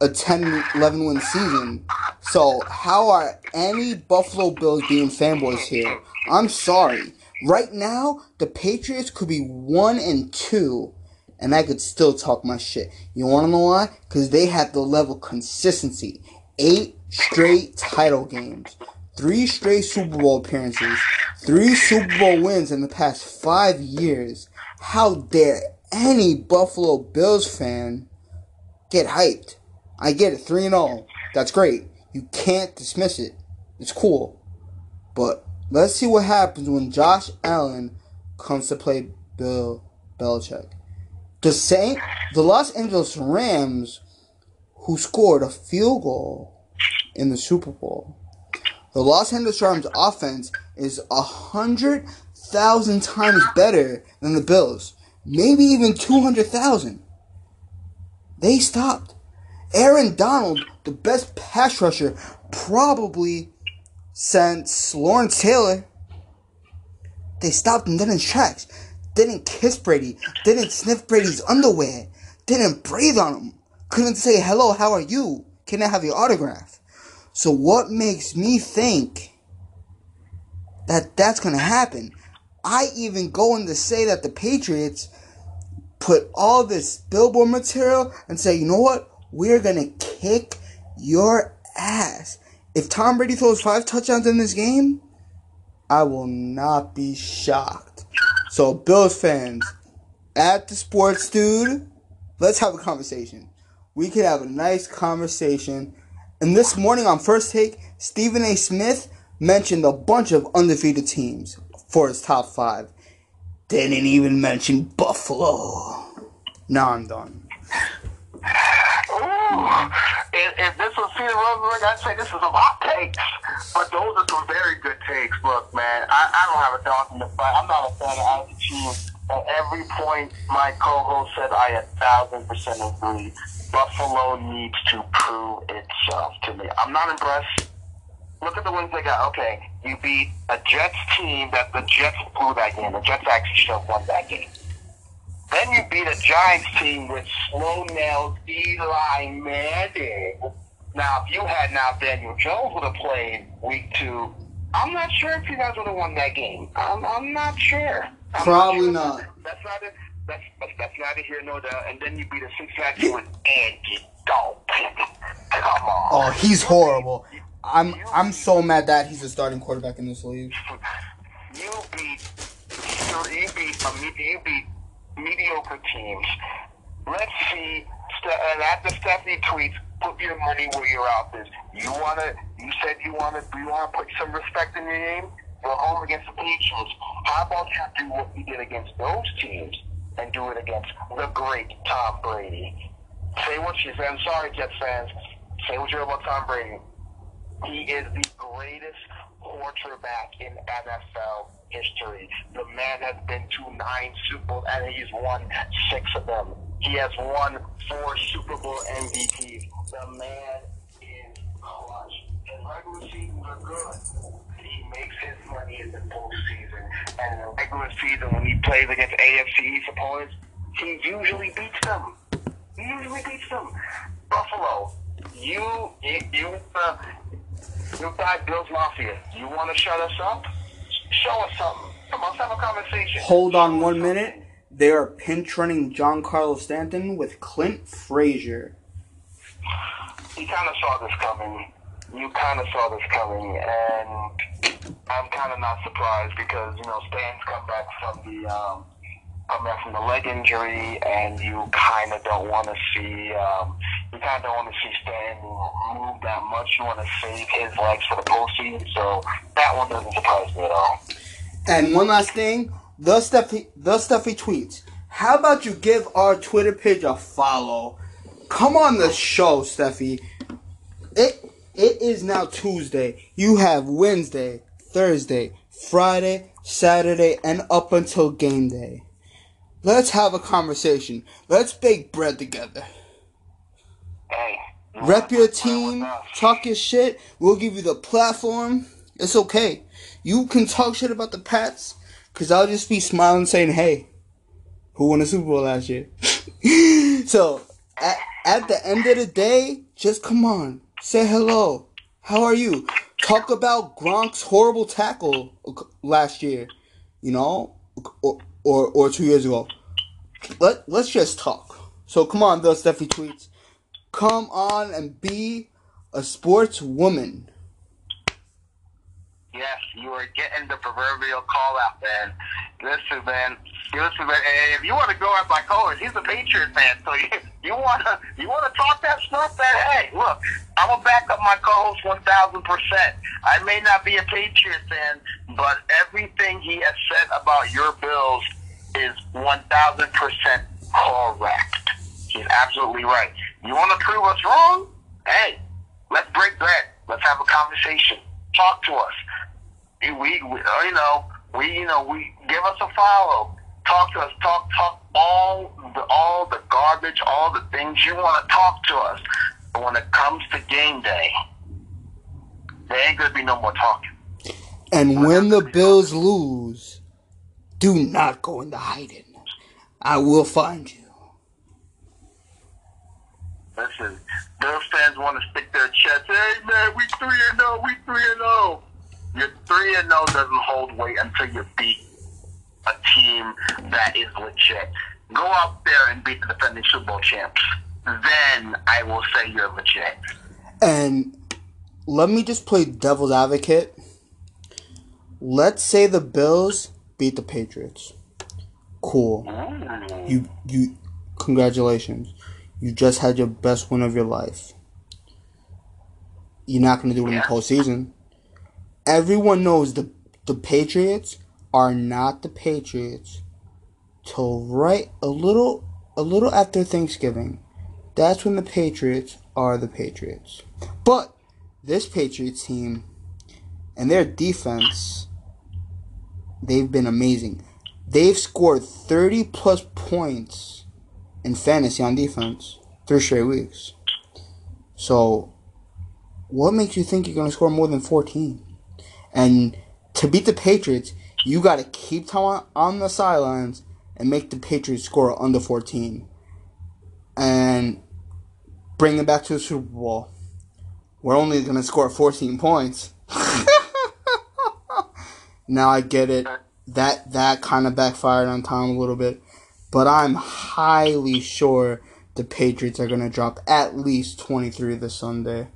a 10-11 win season. So how are any Buffalo Bills being fanboys here? I'm sorry. Right now, the Patriots could be 1-2, and I could still talk my shit. You want to know why? Because they have the level of consistency. 8 straight title games, 3 straight Super Bowl appearances, 3 Super Bowl wins in the past 5 years. How dare any Buffalo Bills fan get hyped? I get it, 3-0. That's great. You can't dismiss it. It's cool. But let's see what happens when Josh Allen comes to play Bill Belichick. The Los Angeles Rams, who scored a field goal in the Super Bowl. The Los Angeles Rams offense is 100,000 times better than the Bills. Maybe even 200,000. They stopped Aaron Donald, the best pass rusher probably since Lawrence Taylor. They stopped him dead in tracks. Didn't kiss Brady. Didn't sniff Brady's underwear. Didn't breathe on him. Couldn't say, hello, how are you? Can I have your autograph? So what makes me think that that's going to happen? I even go in to say that the Patriots put all this billboard material and say, you know what? We're going to kick your ass. If Tom Brady throws 5 touchdowns in this game, I will not be shocked. So Bills fans, at the sports dude, let's have a conversation. We could have a nice conversation. And this morning on First Take, Stephen A. Smith mentioned a bunch of undefeated teams for his top 5. Didn't even mention Buffalo. Now I'm done. Ooh, if this was Peter Rosenberg, I'd say this is some hot takes. But those are some very good takes. Look, man, I don't have a dog in the fight. I'm not a fan of either team. At every point, my co-host said I 1,000% agree. Buffalo needs to prove itself to me. I'm not impressed. Look at the wins they got. Okay, you beat a Jets team that the Jets blew that game. The Jets actually should have won that game. Then you beat a Giants team with slow-nailed Eli Manning. Now, if you had now Daniel Jones would have played week two, I'm not sure if you guys would have won that game. I'm not sure. Probably not. That's neither here nor there. And then you beat a Cincinnati team with Andy Dalton. Come on. Oh, he's horrible. I'm so mad that he's a starting quarterback in this league. You beat mediocre teams. Let's see. And after Steffi tweets, put your money where your mouth is. You said you wanna put some respect in your name. You're home against the Patriots. How about you do what you did against those teams and do it against the great Tom Brady? Say what you said. I'm sorry, Jets fans. Say what you're about Tom Brady. He is the greatest quarterback in NFL history. The man has been to 9 Super Bowls, and he's won 6 of them. He has won 4 Super Bowl MVPs. The man is clutch. His regular seasons are good. He makes his money in the postseason. And in the regular season, when he plays against AFC East opponents, he usually beats them. Buffalo, you guys, Bills Mafia, you want to shut us up? Show us something. Come on, let's have a conversation. Hold on 1 minute. They are pinch-running Giancarlo Stanton with Clint Frazier. You kind of saw this coming. And I'm kind of not surprised because, you know, Stan's come back from the leg injury, and you kind of don't want to see Stan move that much. You want to save his legs for the postseason, so that one doesn't surprise me at all. And one last thing, the Steffi tweets. How about you give our Twitter page a follow? Come on the show, Steffi. It is now Tuesday. You have Wednesday, Thursday, Friday, Saturday, and up until game day. Let's have a conversation. Let's bake bread together. Hey. Rep your team. Talk your shit. We'll give you the platform. It's okay. You can talk shit about the Pats, because I'll just be smiling saying, hey, who won the Super Bowl last year? So, at the end of the day, just come on. Say hello. How are you? Talk about Gronk's horrible tackle last year. You know? Or 2 years ago. Let's just talk. So come on, the Steffi tweets. Come on and be a sports woman. Yes, you are getting the proverbial call out, man. Listen, man. And if you want to go at my coach, he's a Patriot fan, so you wanna talk that stuff, man. Hey, look, I'm gonna back up my co-host 1,000%. I may not be a Patriot fan, but everything he has said about your Bills is 1,000% correct. He's absolutely right. You want to prove us wrong? Hey, let's break bread. Let's have a conversation. Talk to us. We give us a follow. Talk to us. Talk all the garbage, all the things you want to talk to us. But when it comes to game day, there ain't gonna be no more talking. And when the Bills lose, do not go into hiding. I will find you. Listen, Bills fans want to stick their chest. Hey man, we 3-0. Your 3-0 doesn't hold weight until you beat a team that is legit. Go out there and beat the defending Super Bowl champs. Then I will say you're legit. And let me just play devil's advocate. Let's say the Bills beat the Patriots. Cool. You congratulations. You just had your best win of your life. You're not going to do it in the postseason. Everyone knows the Patriots are not the Patriots till right a little after Thanksgiving. That's when the Patriots are the Patriots. But this Patriots team and their defense, they've been amazing. They've scored 30-plus points in fantasy on defense 3 straight weeks. So, what makes you think you're going to score more than 14? And to beat the Patriots, you got to keep Tom on the sidelines and make the Patriots score under 14. And bring them back to the Super Bowl. We're only going to score 14 points. Now I get it. That kind of backfired on Tom a little bit. But I'm highly sure the Patriots are going to drop at least 23 this Sunday.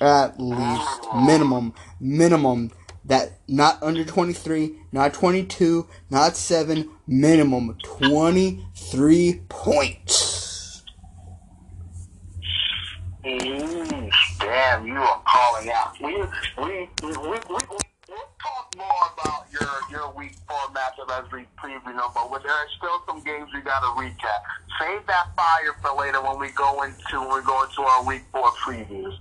At least. Minimum. That not under 23, not 22, not 7, minimum 23 points. Damn, you are calling out. We'll talk more about your week 4 matchup as we preview them, but there are still some games we got to recap. Save that fire for later when we go into our week 4 previews.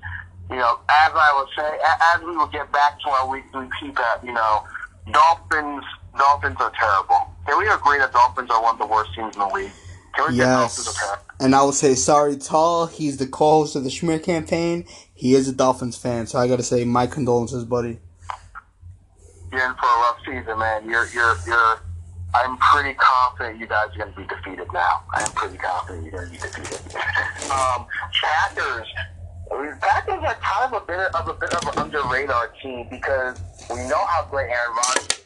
You know, as I was saying, as we will get back to our weekly recap, you know, Dolphins are terrible. Can we agree that Dolphins are one of the worst teams in the league? Can we get Dolphins are terrible? And I would say, sorry, Tall. He's the co-host of the Schmear Campaign. He is a Dolphins fan, so I got to say, my condolences, buddy. You're in for a rough season, man. You're. I'm pretty confident you guys are going to be defeated now. Packers. Packers are kind of a bit of an under radar team because we know how great Aaron Rodgers is.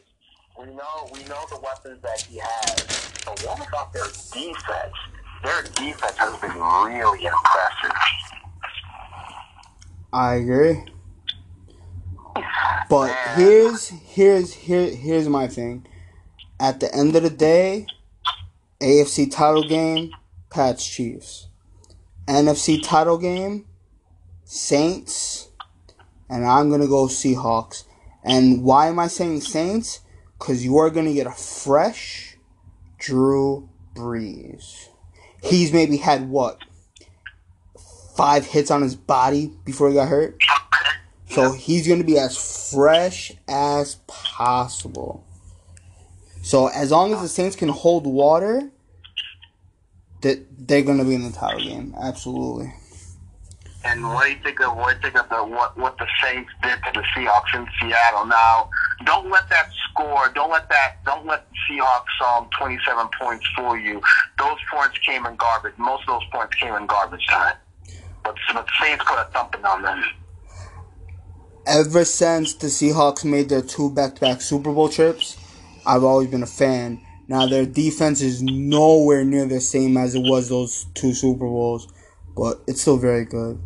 We know the weapons that he has. But what about their defense? Their defense has been really impressive. I agree. But man. Here's my thing. At the end of the day, AFC title game, Pats Chiefs. NFC title game, Saints, and I'm going to go Seahawks. And why am I saying Saints? Because you are going to get a fresh Drew Brees. He's maybe had, 5 hits on his body before he got hurt? So he's going to be as fresh as possible. So as long as the Saints can hold water, they're going to be in the title game. Absolutely. And what do you think of what the Saints did to the Seahawks in Seattle? Now, don't let the Seahawks 27 points fool you. Those points came in garbage. Most of those points came in garbage time. But the Saints put a thumping on them. Ever since the Seahawks made their 2 back-to-back Super Bowl trips, I've always been a fan. Now, their defense is nowhere near the same as it was those 2 Super Bowls, but it's still very good.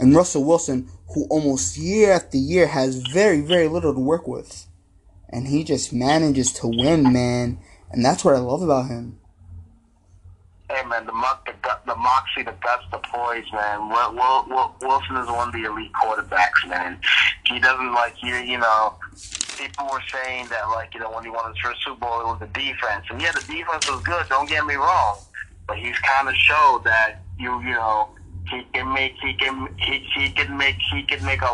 And Russell Wilson, who almost year after year has very, very little to work with. And he just manages to win, man. And that's what I love about him. Hey, man, the moxie, the guts, the poise, man. Wilson is one of the elite quarterbacks, man. He doesn't people were saying that, when he won his first Super Bowl, it was the defense. And, yeah, the defense was good. Don't get me wrong. But he's kind of showed that, he can make a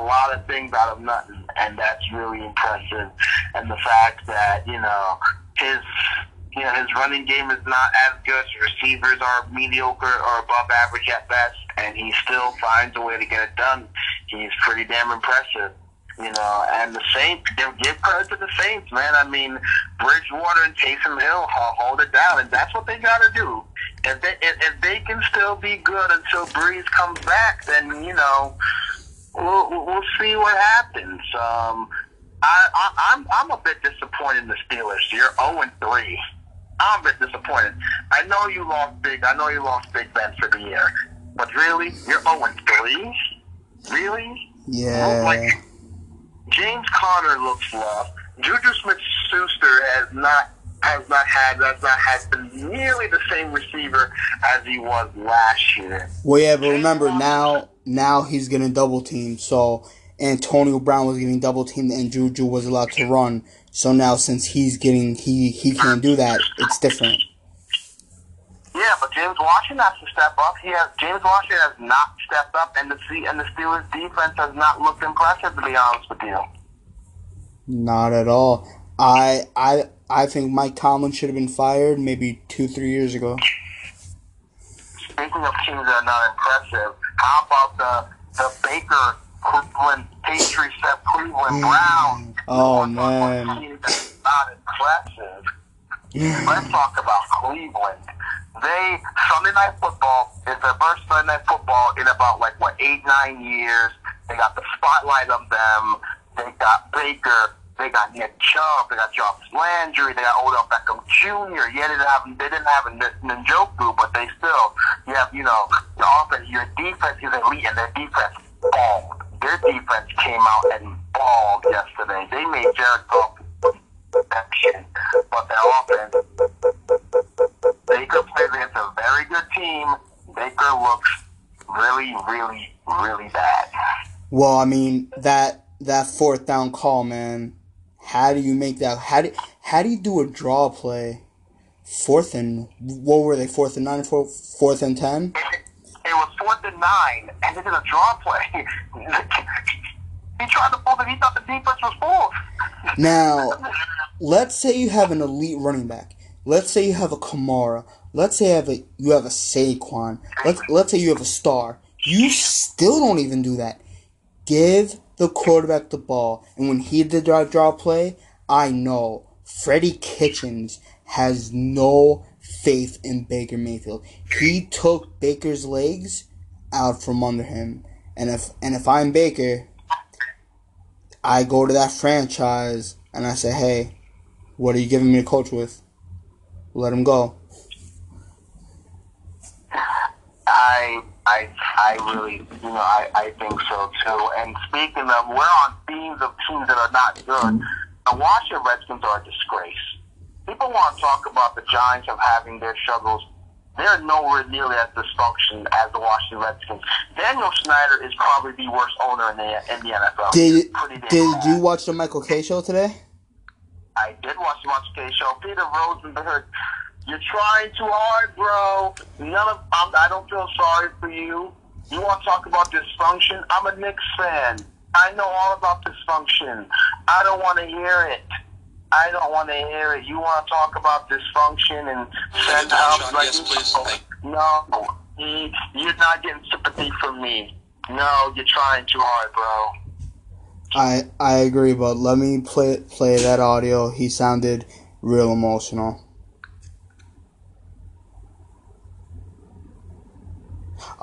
lot of things out of nothing, and that's really impressive. And the fact that his running game is not as good. Receivers are mediocre or above average at best, and he still finds a way to get it done. He's pretty damn impressive. And the Saints, give credit to the Saints, man. I mean, Bridgewater and Taysom Hill hold it down, and that's what they got to do. If they can still be good until Breeze comes back, then we'll see what happens. I'm a bit disappointed in the Steelers. You're 0-3. I'm a bit disappointed. I know you lost Big Ben for the year, but really, you're 0-3. Really? Yeah. James Conner looks lost. Juju Smith-Schuster has not been nearly the same receiver as he was last year. Well, yeah, but remember, now he's getting double-teamed. So Antonio Brown was getting double-teamed and Juju was allowed to run. So now since he can't do that, it's different. Yeah, but James Washington has to step up. James Washington has not stepped up, and the Steelers' defense has not looked impressive, to be honest with you. Not at all. I think Mike Tomlin should have been fired maybe 2-3 years ago. Speaking of teams that are not impressive, how about the Baker Cleveland Patriots at Cleveland Browns? Oh, man. Not impressive. Let's talk about Cleveland. Sunday Night Football is their first Sunday Night Football in about, 8-9 years. They got the spotlight on them. They got Baker. They got Nick Chubb. They got Josh Landry. They got Odell Beckham Junior. Yeah, they didn't have Njoku, but they still, you have, your offense, your defense is elite, and their defense balled. Their defense came out and balled yesterday. They made Jared Goff perfection, but their offense, Baker plays against a very good team. Baker looks really, really, really bad. Well, I mean, that fourth down call, man. How do you make that? How do you do a draw play? Fourth and 9, fourth and 10? It was 4th and 9, and they did a draw play. He tried to pull it. He thought the defense was full. Now, let's say you have an elite running back. Let's say you have a Kamara. Let's say you have a Saquon. Let's say you have a star. You still don't even do that. Give the quarterback the ball. And when he did the draw play, I know Freddie Kitchens has no faith in Baker Mayfield. He took Baker's legs out from under him. And if I'm Baker, I go to that franchise and I say, hey, what are you giving me to coach with? Let him go. I really, I think so, too. And speaking of, we're on themes of teams that are not good. The Washington Redskins are a disgrace. People want to talk about the Giants of having their struggles. They're nowhere nearly as dysfunctional as the Washington Redskins. Daniel Snyder is probably the worst owner in the NFL. Did you watch The Michael Kay Show today? I did watch The Michael Kay Show. Peter Rosenberg, you're trying too hard, bro. I don't feel sorry for you. You want to talk about dysfunction? I'm a Knicks fan. I know all about dysfunction. I don't want to hear it. I don't want to hear it. You want to talk about dysfunction and send help? Yes, please. No. You're not getting sympathy from me. No, you're trying too hard, bro. I agree, but let me play that audio. He sounded real emotional.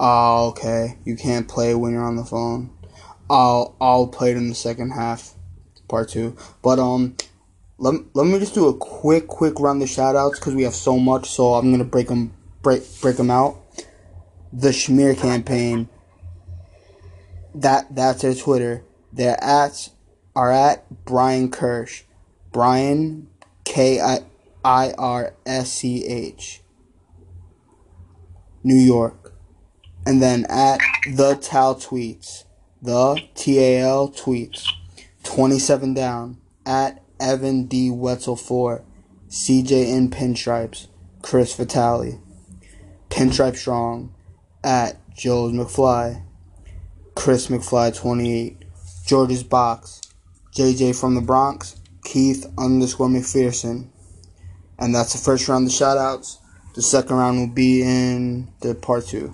Oh, okay. You can't play when you're on the phone. I'll play it in the second half, part 2. But let me just do a quick round of shout-outs because we have so much. So I'm gonna break them out. The Schmear Campaign. That's their Twitter. Their ats are at Brian Kirsch. Brian Kirsch. New York. And then at the Tal Tweets. The TAL Tweets. 27 down. At Evan D. Wetzel 4. CJN Pinstripes. Chris Vitale. Pinstripe Strong. At Joe's McFly. Chris McFly 28. George's Box, JJ from the Bronx, Keith _McPherson. And that's the first round of shout-outs. The second round will be in the part 2.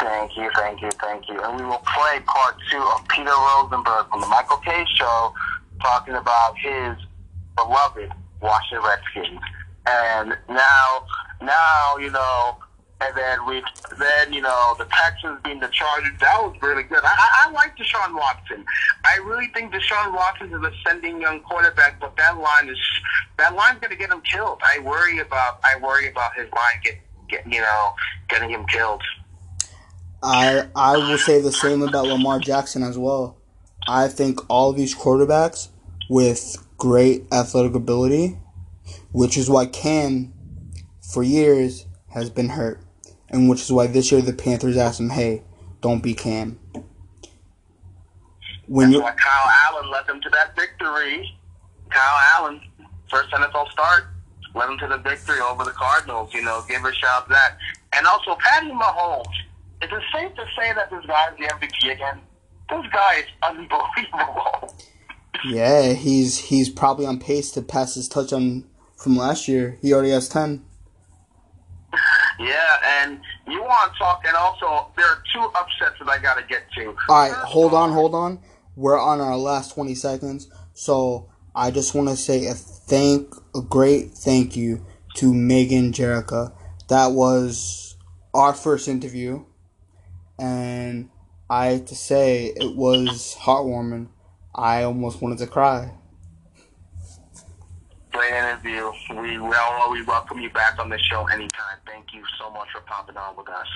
Thank you. And we will play part 2 of Peter Rosenberg from the Michael Kay Show talking about his beloved Washington Redskins. And now, and then the Texans being the Chargers, that was really good. I like Deshaun Watson. I really think Deshaun Watson is an ascending young quarterback, but that line's going to get him killed. I worry about his line getting him killed. I will say the same about Lamar Jackson as well. I think all these quarterbacks with great athletic ability, which is why Cam, for years, has been hurt. And which is why this year the Panthers asked him, hey, don't be Cam. That's why Kyle Allen led them to that victory. Kyle Allen, first NFL start, led them to the victory over the Cardinals. Give a shout out to that. And also, Patty Mahomes. Is it safe to say that this guy is the MVP again? This guy is unbelievable. Yeah, he's probably on pace to pass his touchdown from last year. He already has 10. Yeah, and you want to talk, and also there are two upsets that I got to get to. All right, hold on. We're on our last 20 seconds, so I just want to say a great thank you to Megan Jarica. That was our first interview, and I have to say it was heartwarming. I almost wanted to cry. Great interview. We welcome you back on the show anytime. Thank you so much for popping on with us.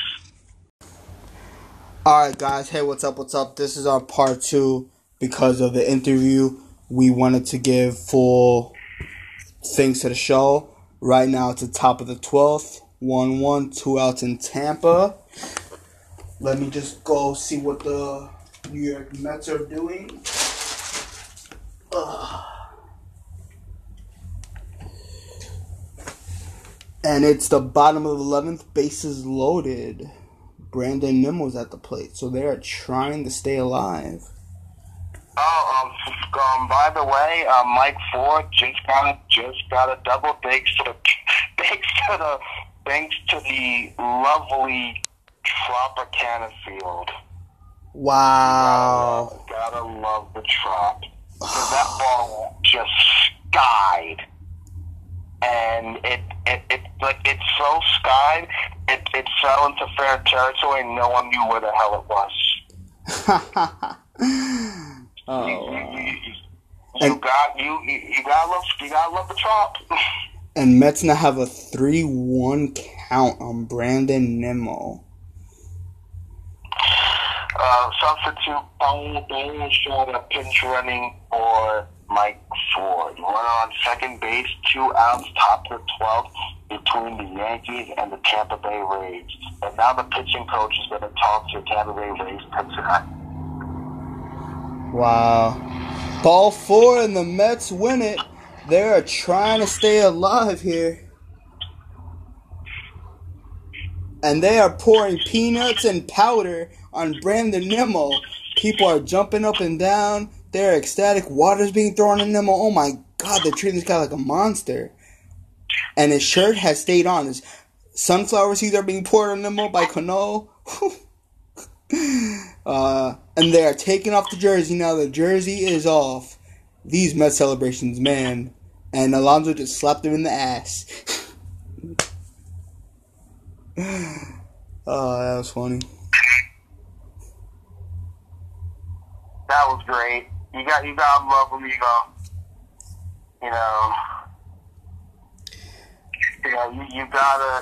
All right, guys. Hey, what's up? This is our part two because of the interview. We wanted to give full things to the show. Right now, it's the top of the 12th. 1-1, 2 outs in Tampa. Let me just go see what the New York Mets are doing. And it's the bottom of the 11th, bases loaded. Brandon Nimmo's at the plate, so they are trying to stay alive. Oh, by the way, Mike Ford just got a double thanks to the lovely Tropicana field. Wow! Gotta love the Trop. So that ball just skied. And it's so skied, it fell into fair territory, and no one knew where the hell it was. Oh, you gotta love the Trop. And Mets now have a 3-1 count on Brandon Nimmo. Substitute Bone showed a pinch running for Mike Ford. Runner on second base, 2 outs, top of the 12th between the Yankees and the Tampa Bay Rays. And now the pitching coach is going to talk to the Tampa Bay Rays tonight. Wow. Ball 4 and the Mets win it. They are trying to stay alive here. And they are pouring peanuts and powder on Brandon Nimmo. People are jumping up and down. They're ecstatic. Water's being thrown in Nimmo. Oh, my God. They're treating this guy like a monster. And his shirt has stayed on. His sunflower seeds are being poured on Nimmo by Cano. And they are taking off the jersey now. The jersey is off. These Mets celebrations, man. And Alonso just slapped him in the ass. Oh, that was funny. That was great. You got love when you go. You gotta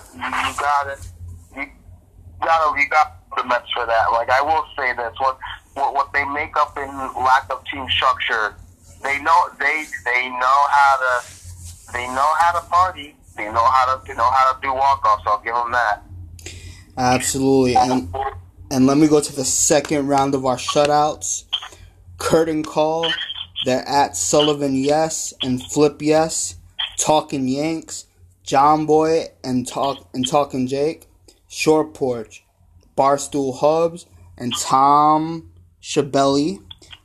the Mets for that. Like, I will say this: what they make up in lack of team structure, they know how to party. They know how to do walk-offs. So I'll give them that. Absolutely. And let me go to the second round of our shutouts. Curtain call. They're at Sullivan, yes, and Flip, yes. Talking Yanks, John Boy, and Talking Jake. Short Porch, Barstool Hubs, and Tom Shibelli.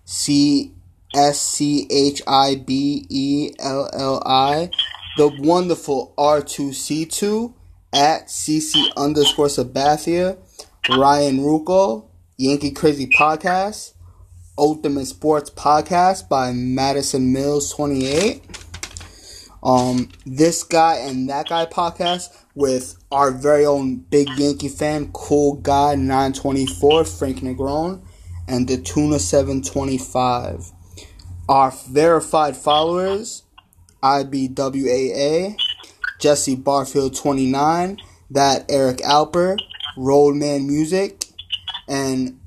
CSCHIBELLI. The wonderful R2C2 at CC_Sabathia, Ryan Rucco, Yankee Crazy Podcast, Ultimate Sports Podcast by Madison Mills 28, This Guy and That Guy Podcast with our very own big Yankee fan, Cool Guy 924, Frank Negron, and the Tuna 725. Our verified followers, IBWAA, Jesse Barfield 29, that Eric Alper, Roadman Music, and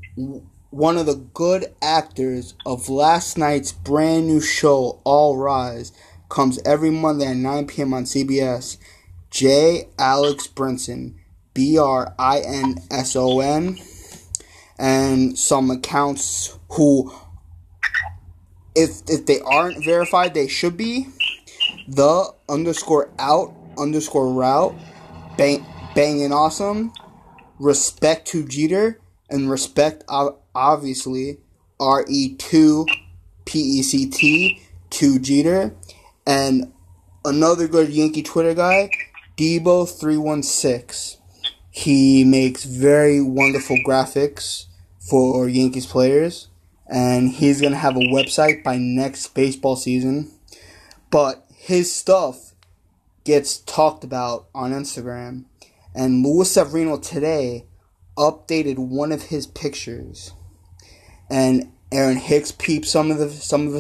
one of the good actors of last night's brand new show, All Rise, comes every Monday at 9 p.m. on CBS, J. Alex Brinson, BRINSON, and some accounts who, if they aren't verified, they should be. The _out_route, banging awesome, Respect to Jeter, and Respect obviously, RE2 PECT to Jeter, and another good Yankee Twitter guy, Debo316. He makes very wonderful graphics for Yankees players, and he's going to have a website by next baseball season. But his stuff gets talked about on Instagram. And Luis Severino today updated one of his pictures. And Aaron Hicks peeped some of the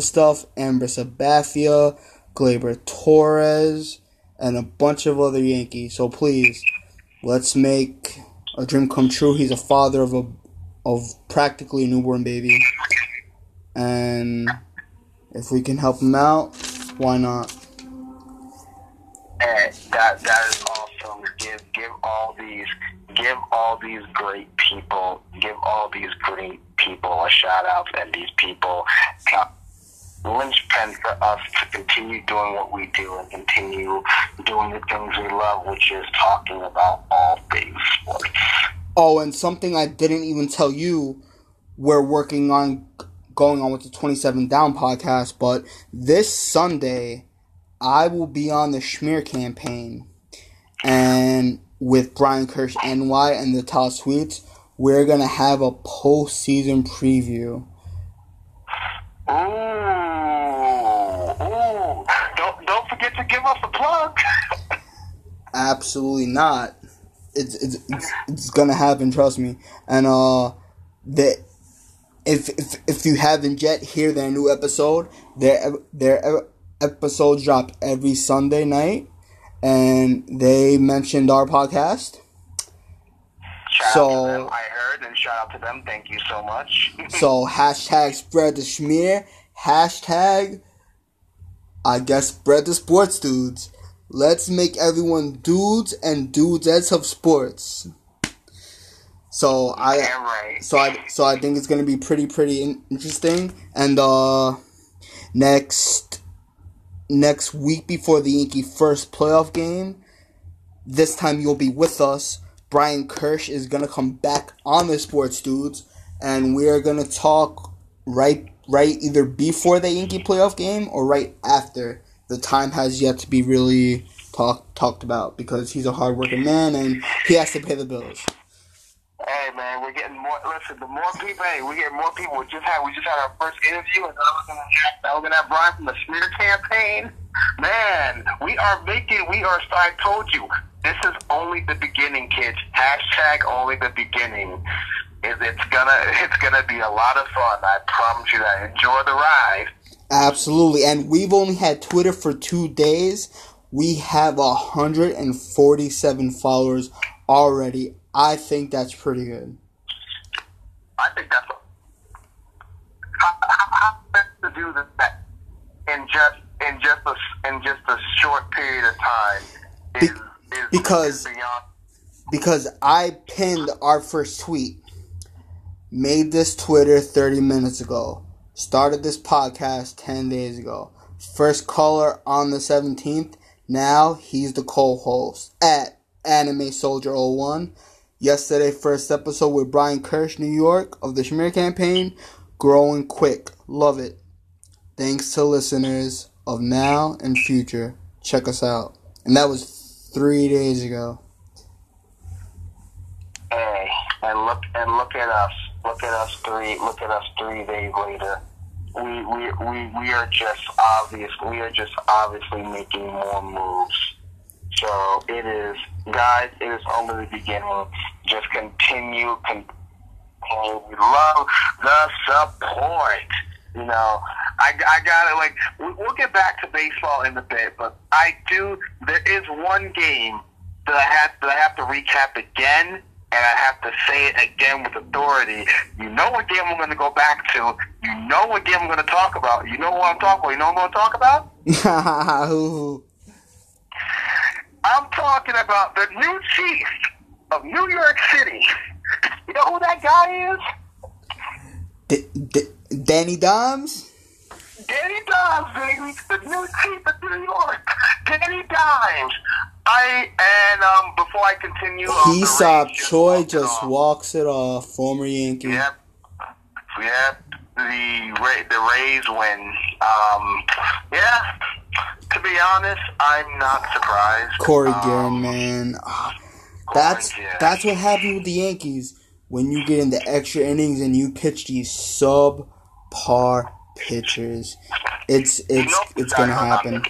stuff. Amber Sabathia, Gleyber Torres, and a bunch of other Yankees. So please, let's make a dream come true. He's a father of practically a newborn baby. And if we can help him out, why not? And that is awesome. Give all these great people. Give all these great people a shout out, and these people linchpin for us to continue doing what we do and continue doing the things we love, which is talking about all things sports. Oh, and something I didn't even tell you, we're working on going on with the 27 Down podcast, but this Sunday I will be on the Schmear Campaign, and with Brian Kirsch NY and the Todd Sweets, we're going to have a postseason preview. Ooh. Don't forget to give us a plug. Absolutely not. It's gonna happen, trust me. And if you haven't yet, hear their new episode. Their episodes drop every Sunday night, and they mentioned our podcast. Shout out to them. I heard, and shout out to them. Thank you so much. So hashtag spread the schmear. Hashtag I guess spread the sports dudes. Let's make everyone dudes and dudettes of sports. So I think it's gonna be pretty interesting. And next week before the Yankee first playoff game, this time you'll be with us. Brian Kirsch is gonna come back on the Sports Dudes, and we are gonna talk right either before the Yankee playoff game or right after. The time has yet to be really talked about because he's a hard-working man and he has to pay the bills. Hey man, we're getting more. Listen, the more people, we get more people. We just had our first interview, and now we're gonna have Brian from the Smear Campaign. Man, I told you, this is only the beginning, kids. Hashtag only the beginning. It's gonna be a lot of fun. I promise you that. Enjoy the ride. Absolutely, and we've only had Twitter for 2 days. We have 147 followers already. I think that's pretty good. I think that's how to do that in just a short period of time because I pinned our first tweet, made this Twitter 30 minutes ago. Started this podcast 10 days ago. First caller on the 17th. Now he's the co-host at Anime Soldier 01. Yesterday, first episode with Brian Kirsch, New York, of the Schmear Campaign. Growing quick. Love it. Thanks to listeners of now and future. Check us out. And that was 3 days ago. Hey, and look at us. Look at us 3 days later. We are just obviously making more moves. So it is, guys, it is only the beginning. Just continue. We love the support. You know, I got it. Like, we'll get back to baseball in a bit, but there is one game that I have to recap again. And I have to say it again with authority. You know what game I'm going to go back to. You know what game I'm going to talk about. You know what I'm talking about. You know what I'm going to talk about? I'm talking about the new Chief of New York City. You know who that guy is? Danny Dimes? Danny Dimes, baby. The new Chief of New York. Danny Dimes. Before I continue, Choi just walks it off. Former Yankee. Yep. the Rays win. Yeah, to be honest, I'm not surprised. Corey Ginn, man. That's what happened with the Yankees when you get in the extra innings and you pitch these subpar pitchers. It's gonna happen.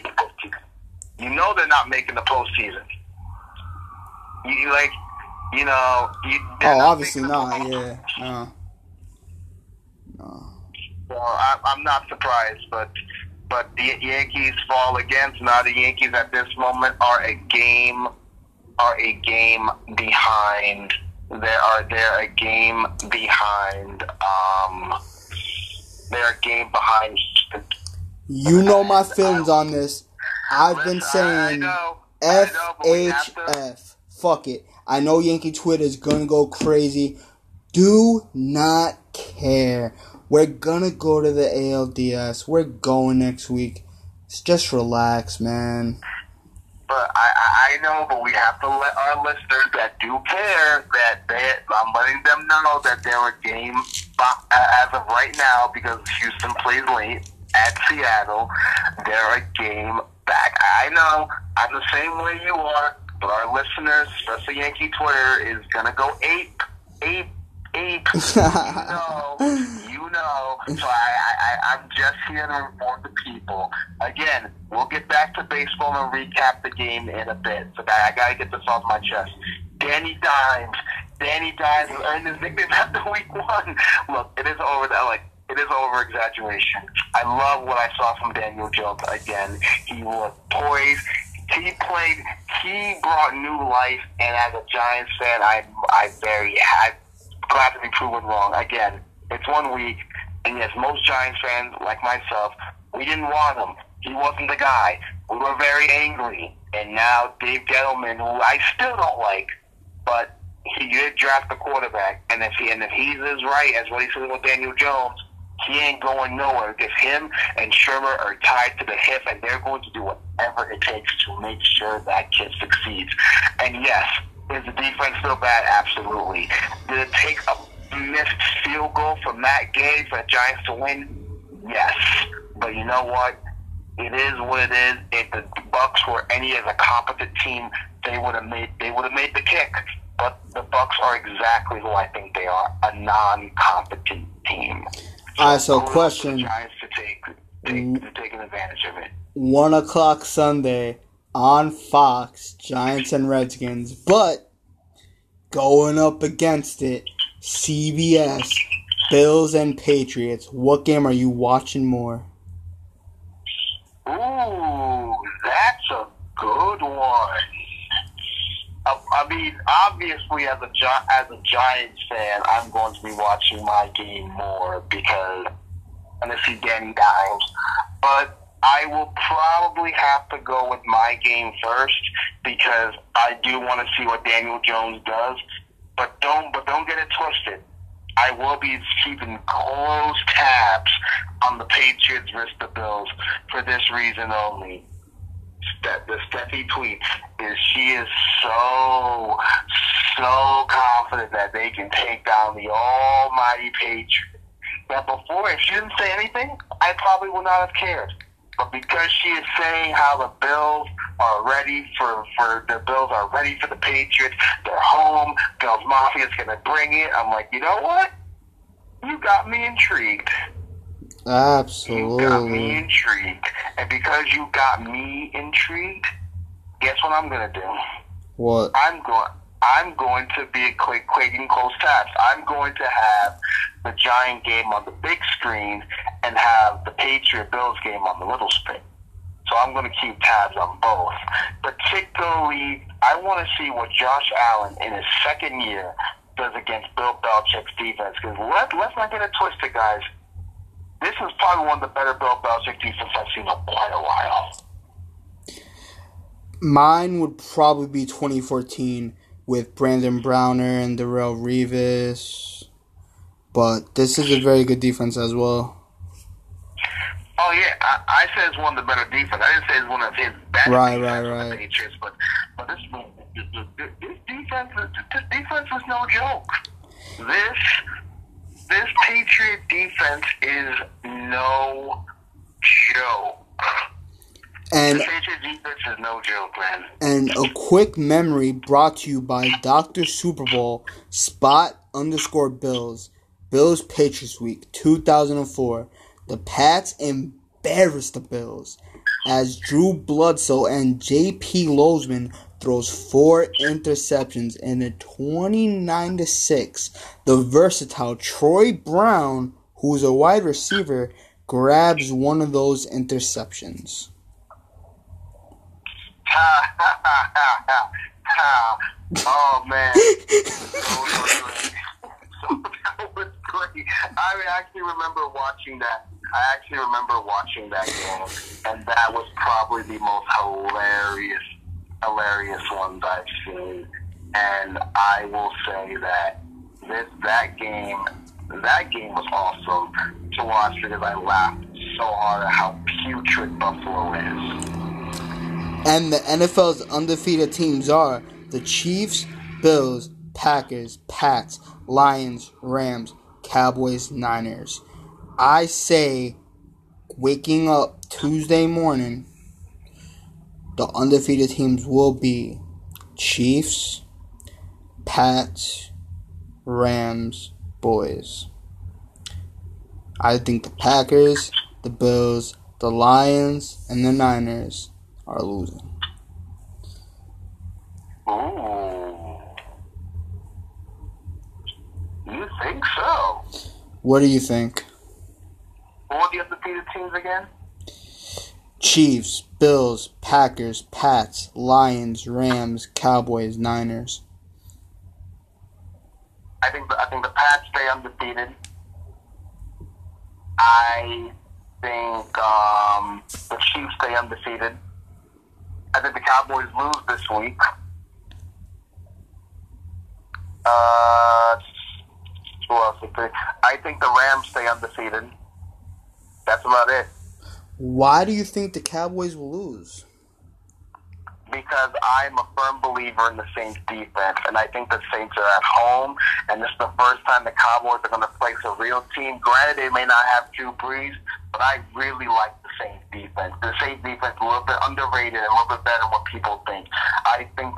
You know they're not making the postseason. Obviously not. Yeah. No. Well, I'm not surprised, but the Yankees fall again. So now the Yankees at this moment are a game behind. They're a game behind. They're a game behind. You know my feelings on this. I've been saying FHF. Fuck it. I know Yankee Twitter is going to go crazy. Do not care. We're going to go to the ALDS. We're going next week. Just relax, man. But I know, but we have to let our listeners that do care, I'm letting them know that they're a game as of right now, because Houston plays late at Seattle. They're a game back. I know, I'm the same way you are, but our listeners, especially Yankee Twitter, is going to go ape. You know. So I'm just here to inform the people. Again, we'll get back to baseball and recap the game in a bit. So I got to get this off my chest. Danny Dimes earned his nickname after week one. Look, it is over. It is over-exaggeration. I love what I saw from Daniel Jones again. He was poised. He played. He brought new life. And as a Giants fan, I'm glad to be proven wrong. Again, it's 1 week. And yes, most Giants fans, like myself, we didn't want him. He wasn't the guy. We were very angry. And now Dave Gettleman, who I still don't like, but he did draft the quarterback. And if he's as right as what he said with Daniel Jones, he ain't going nowhere, because him and Shermer are tied to the hip, and they're going to do whatever it takes to make sure that kid succeeds. And yes, is the defense still bad? Absolutely. Did it take a missed field goal from Matt Gay for the Giants to win? Yes. But you know what? It is what it is. If the Bucs were any as a competent team, they would have made the kick. But the Bucs are exactly who I think they are, a non-competent team. All right, so question. The Giants to take advantage of it. 1:00 Sunday on Fox, Giants and Redskins. But going up against it, CBS, Bills and Patriots. What game are you watching more? Ooh, that's a good one. I mean, obviously, as a Giants fan, I'm going to be watching my game more because I'm going to see Danny Dimes. But I will probably have to go with my game first because I do want to see what Daniel Jones does. But don't get it twisted. I will be keeping close tabs on the Patriots versus the Bills for this reason only. The Steffi tweets is she is so confident that they can take down the almighty Patriots. Now before, if she didn't say anything, I probably would not have cared. But because she is saying how the Bills are ready for the Patriots, they're home, Bills Mafia is going to bring it, I'm like, you know what? You got me intrigued. Absolutely. You got me intrigued. And because you got me intrigued, guess what I'm going to do? What? I'm going to be quaking close tabs. I'm going to have the Giant game on the big screen and have the Patriot Bills game on the little screen. So I'm going to keep tabs on both. Particularly, I want to see what Josh Allen in his second year does against Bill Belichick's defense. Because let's not get it twisted, guys. This is probably one of the better Bill Belichick defense I've seen in quite a while. Mine would probably be 2014 with Brandon Browner and Darrelle Revis. But this is a very good defense as well. Oh, yeah. I said it's one of the better defense. I didn't say it's one of his best defense. The Patriots, but this defense is no joke. This This Patriot defense is no joke. And the Patriot defense is no joke, man. And a quick memory brought to you by Dr. Super Bowl _Bills. Bills Patriots Week 2004. The Pats embarrassed the Bills as Drew Bledsoe and J.P. Lozman throws 4 interceptions in a 29-6. The versatile Troy Brown, who's a wide receiver, grabs one of those interceptions. Oh, man. That was great. I actually remember watching that game, and that was probably the most hilarious ones I've seen. And I will say that that game was awesome to watch because I laughed so hard at how putrid Buffalo is. And the NFL's undefeated teams are the Chiefs, Bills, Packers, Pats, Lions, Rams, Cowboys, Niners. I say, waking up Tuesday morning, the undefeated teams will be Chiefs, Pats, Rams, boys. I think the Packers, the Bills, the Lions, and the Niners are losing. Ooh. You think so? What do you think? What were the undefeated teams again? Chiefs, Bills, Packers, Pats, Lions, Rams, Cowboys, Niners. I think the Pats stay undefeated. I think the Chiefs stay undefeated. I think the Cowboys lose this week. Who else? I think the Rams stay undefeated. That's about it. Why do you think the Cowboys will lose? Because I'm a firm believer in the Saints defense, and I think the Saints are at home, and this is the first time the Cowboys are going to face a real team. Granted, they may not have Drew Brees, but I really like the Saints defense. The Saints defense is a little bit underrated and a little bit better than what people think. I think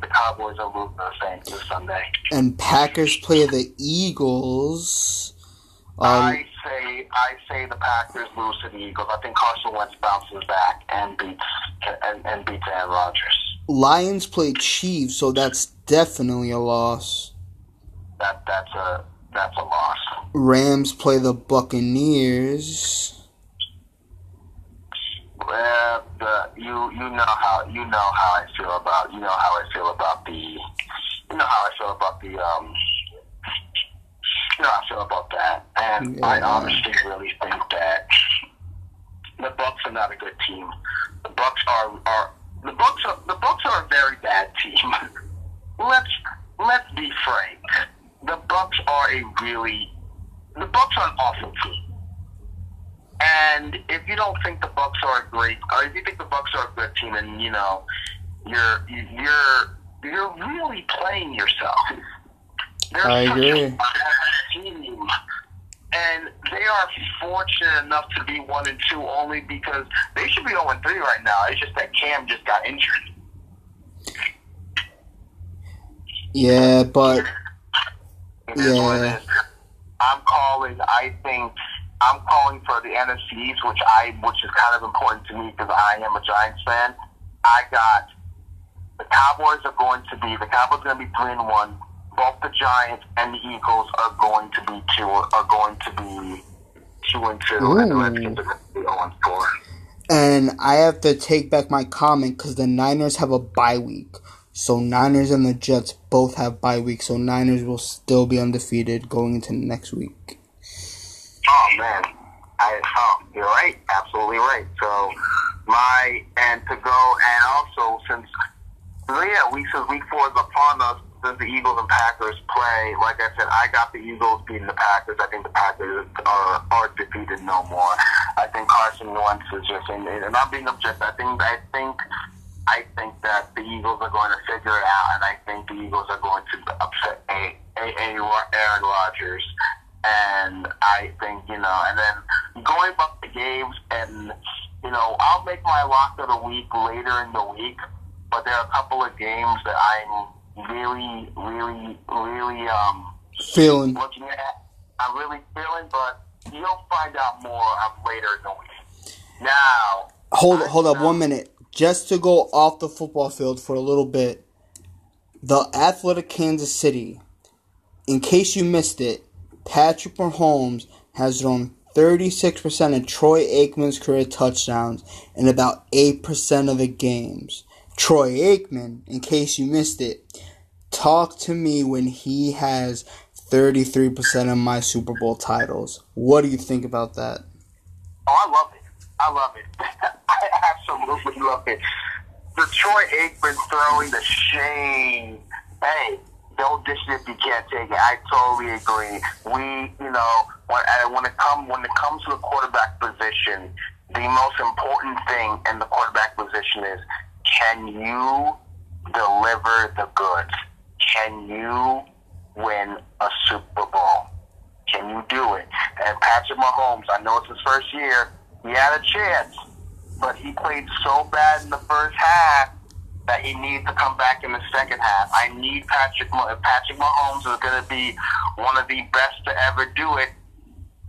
the Cowboys are losing the Saints this Sunday. And Packers play the Eagles. I say the Packers lose to the Eagles. I think Carson Wentz bounces back and beats Aaron Rodgers. Lions play Chiefs, so that's definitely a loss. That's a loss. Rams play the Buccaneers. Well, you know how I feel about that. And yeah. I honestly really think that the Bucks are not a good team. The Bucks are a very bad team. Let's be frank. The Bucks are an awful team. And if you don't think the Bucks are a great, or if you think the Bucks are a good team, and you know, you're really playing yourself. They're I such agree. A bad team, and they are fortunate enough to be 1-2 only because they should be 0-3 right now. It's just that Cam just got injured. Yeah, but yeah. I'm calling for the NFC East, which is kind of important to me because I am a Giants fan. I got the Cowboys are going to be 3-1. Both the Giants and the Eagles are going to be 2-2, and the Redskins are going to be 0-4. And I have to take back my comment because the Niners have a bye week. So Niners and the Jets both have bye week. So Niners will still be undefeated going into next week. Oh man, you're right, absolutely right. So since week 4 is upon us. The Eagles and Packers play, like I said, I got the Eagles beating the Packers. I think the Packers are defeated no more. I think Carson Wentz is just, and I'm being objective. I think that the Eagles are going to figure it out, and I think the Eagles are going to upset Aaron Rodgers. And I think, you know, and then going about the games, and, you know, I'll make my lock of the week later in the week, but there are a couple of games that I'm really feeling. Looking at. I'm really feeling, but you'll find out more later in the week. Now, hold up 1 minute. Just to go off the football field for a little bit, the Athletic Kansas City, in case you missed it, Patrick Mahomes has thrown 36% of Troy Aikman's career touchdowns in about 8% of the games. Troy Aikman, in case you missed it, talk to me when he has 33% of my Super Bowl titles. What do you think about that? Oh, I love it. I love it. I absolutely love it. The Troy Aikman throwing the shame. Hey, don't dish it if you can't take it. I totally agree. We, you know, when it comes to the quarterback position, the most important thing in the quarterback position is, can you deliver the goods? Can you win a Super Bowl? Can you do it? And Patrick Mahomes, I know it's his first year, he had a chance, but he played so bad in the first half that he needs to come back in the second half. I need Patrick Mahomes is going to be one of the best to ever do it.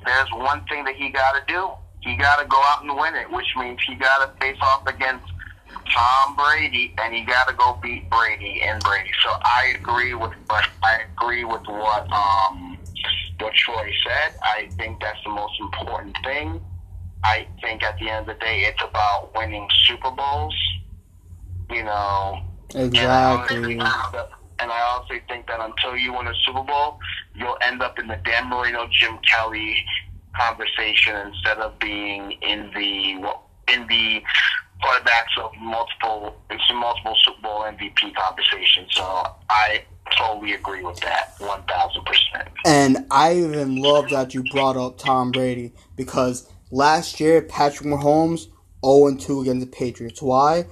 There's one thing that he got to do. He got to go out and win it, which means he got to face off against Tom Brady, and he got to go beat Brady. So I agree with what Troy said. I think that's the most important thing. I think at the end of the day, it's about winning Super Bowls. You know, exactly. And I also think that until you win a Super Bowl, you'll end up in the Dan Marino, Jim Kelly conversation instead of being in the quarterbacks of multiple Super Bowl MVP conversation. So I totally agree with that, 1,000%. And I even love that you brought up Tom Brady, because last year Patrick Mahomes 0-2 against the Patriots. Why?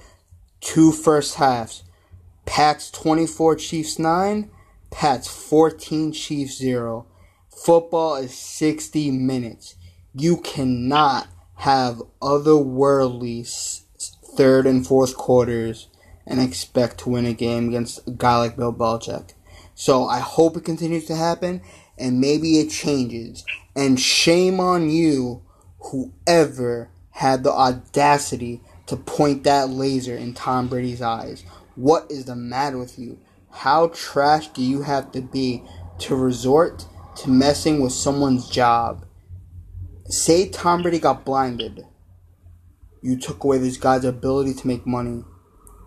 Two first halves. Pats 24, Chiefs 9. Pats 14, Chiefs 0. Football is 60 minutes. You cannot have otherworldly third and fourth quarters and expect to win a game against a guy like Bill Belichick. So I hope it continues to happen, and maybe it changes. And shame on you, whoever had the audacity to point that laser in Tom Brady's eyes. What is the matter with you? How trash do you have to be to resort to messing with someone's job? Say Tom Brady got blinded. You took away this guy's ability to make money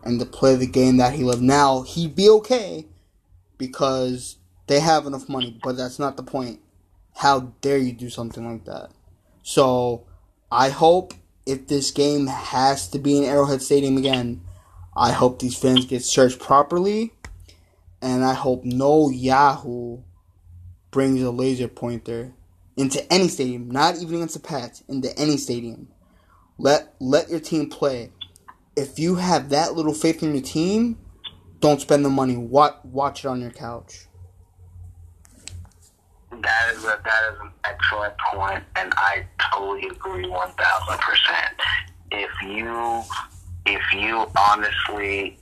and to play the game that he loved. Now, he'd be okay because they have enough money, but that's not the point. How dare you do something like that? So, I hope if this game has to be in Arrowhead Stadium again, I hope these fans get searched properly, and I hope no Yahoo brings a laser pointer into any stadium, not even against the Pats, into any stadium. Let your team play. If you have that little faith in your team, don't spend the money. Watch it on your couch. That is an excellent point, and I totally agree 1,000%. If you honestly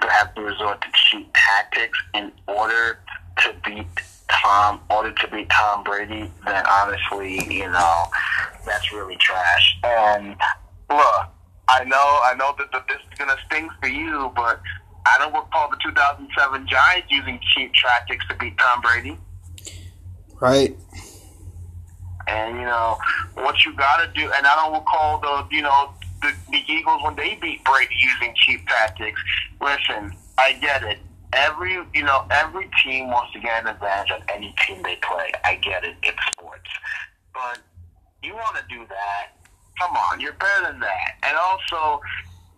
have to resort to cheap tactics in order to beat Tom Brady, then honestly, you know, that's really trash. And look, I know that this is gonna sting for you, but I don't recall the 2007 Giants using cheap tactics to beat Tom Brady. Right. And you know what you gotta do, and I don't recall the Eagles when they beat Brady using cheap tactics. Listen, I get it. Every team wants to get an advantage on any team they play. I get it. It's sports. But you want to do that? Come on, you're better than that. And also,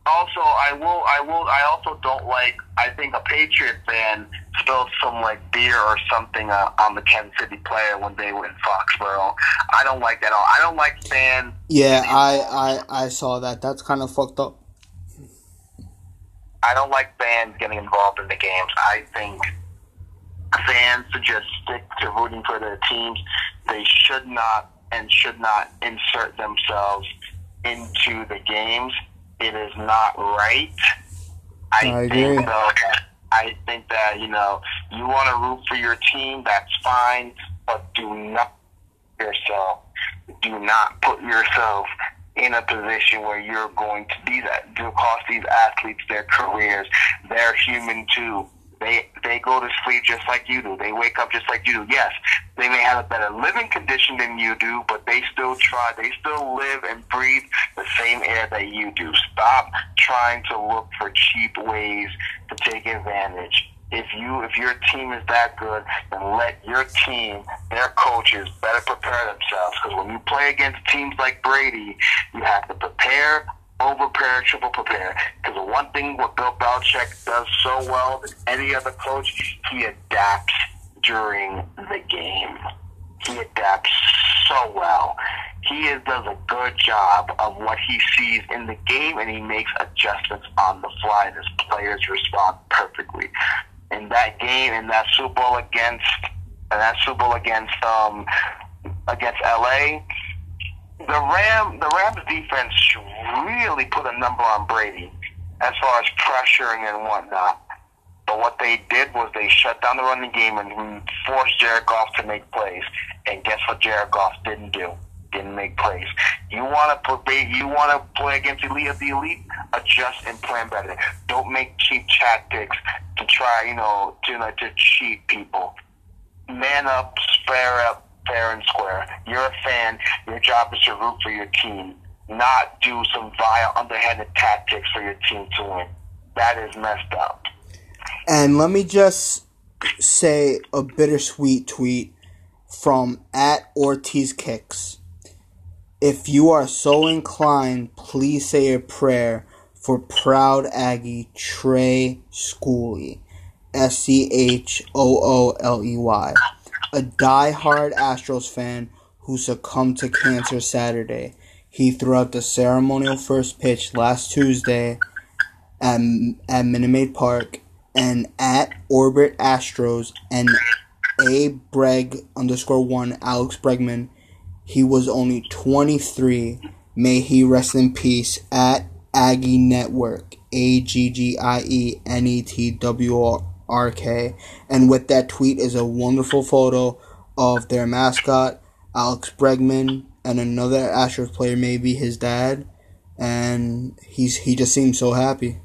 I also don't like. I think a Patriot fan spilled some beer or something on the Kansas City player when they were in Foxborough. I don't like that at all. I don't like fans. Yeah, I saw that. That's kind of fucked up. I don't like fans getting involved in the games. I think fans to just stick to rooting for their teams. They should not and should not insert themselves into the games. It is not right. I think that, you know, you want to root for your team, that's fine, but do not put yourself in a position where you're going to be that. It'll cost these athletes their careers. They're human too. They go to sleep just like you do. They wake up just like you do. Yes, they may have a better living condition than you do, but they still try. They still live and breathe the same air that you do. Stop trying to look for cheap ways to take advantage. If your team is that good, then let your team, their coaches, better prepare themselves. Because when you play against teams like Brady, you have to prepare, over-prepare, triple-prepare. Because the one thing what Bill Belichick does so well than any other coach, he adapts during the game. He adapts so well. He does a good job of what he sees in the game, and he makes adjustments on the fly. His players respond perfectly. In that game, in that Super Bowl against LA, the Rams defense really put a number on Brady as far as pressuring and whatnot. But what they did was they shut down the running game and forced Jared Goff to make plays. And guess what Jared Goff didn't do? Didn't make plays. You want to play against elite of the elite? Adjust and plan better. Don't make cheap tactics to try, to cheat people. Man up, fair and square. You're a fan. Your job is to root for your team, not do some vile, underhanded tactics for your team to win. That is messed up. And let me just say a bittersweet tweet from @OrtizKicks. If you are so inclined, please say a prayer for proud Aggie Trey Schooley, Schooley, a diehard Astros fan who succumbed to cancer Saturday. He threw out the ceremonial first pitch last Tuesday at Minute Maid Park, and @OrbitAstros and @Abreg_1 Alex Bregman. He was only 23. May he rest in peace. @AggieNetwork. AggieNetwork. And with that tweet is a wonderful photo of their mascot, Alex Bregman, and another Astros player, maybe his dad. And he just seems so happy.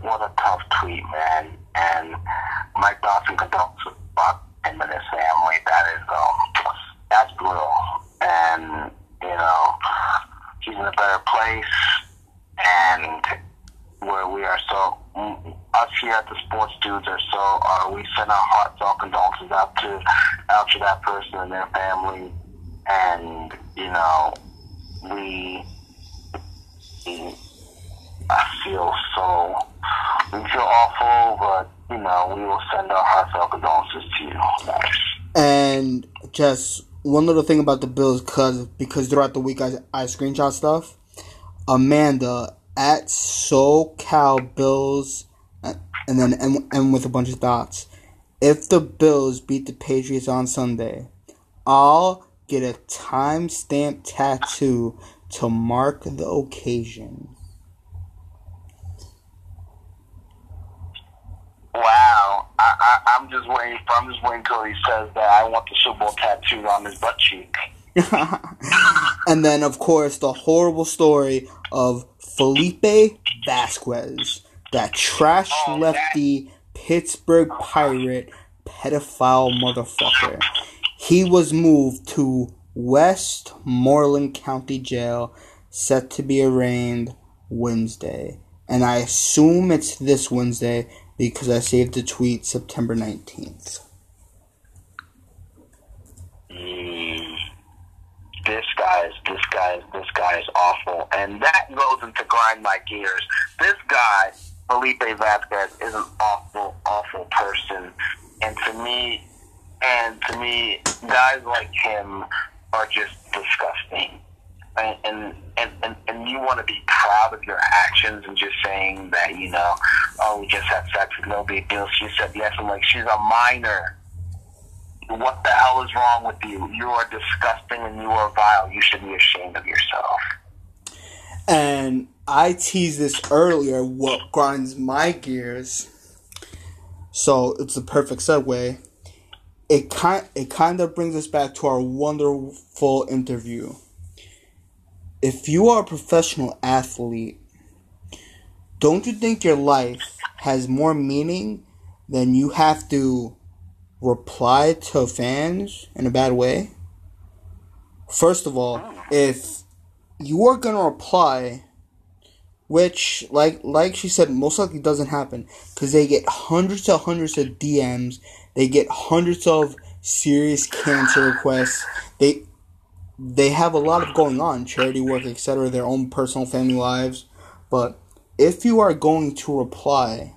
What a tough tweet, man. And my thoughts and condolences with Buck and his family. That is that's brutal. And he's in a better place, and where we are, so us here at the Sports Dudes we send our hearts, all condolences out to that person and their family, and we feel awful, but we will send our heartfelt condolences to you. And just one little thing about the Bills, because throughout the week I screenshot stuff. Amanda @SoCalBills, and then and with a bunch of dots. If the Bills beat the Patriots on Sunday, I'll get a timestamp tattoo to mark the occasion. Wow, I'm just waiting till he says that I want the Super Bowl tattooed on his butt cheek. And then, of course, the horrible story of Felipe Vasquez, that trash lefty Pittsburgh Pirate pedophile motherfucker. He was moved to Westmoreland County Jail, set to be arraigned Wednesday. And I assume it's this Wednesday, because I saved the tweet September 19th. This guy is awful. And that goes into grind my gears. This guy, Felipe Vasquez, is an awful, awful person. And to me, guys like him are just disgusting. And you want to be proud job of your actions and just saying that, you know, oh, we just had sex, it's no big deal. She said yes. I'm like, she's a minor. What the hell is wrong with you? You are disgusting and you are vile. You should be ashamed of yourself. And I teased this earlier, what grinds my gears, so it's a perfect segue. It kind of brings us back to our wonderful interview. If you are a professional athlete, don't you think your life has more meaning than you have to reply to fans in a bad way? First of all, if you are going to reply, which, like she said, most likely doesn't happen, because they get hundreds of DMs, they get hundreds of serious cancer requests, they have a lot of going on, charity work, etc., their own personal family lives. But if you are going to reply,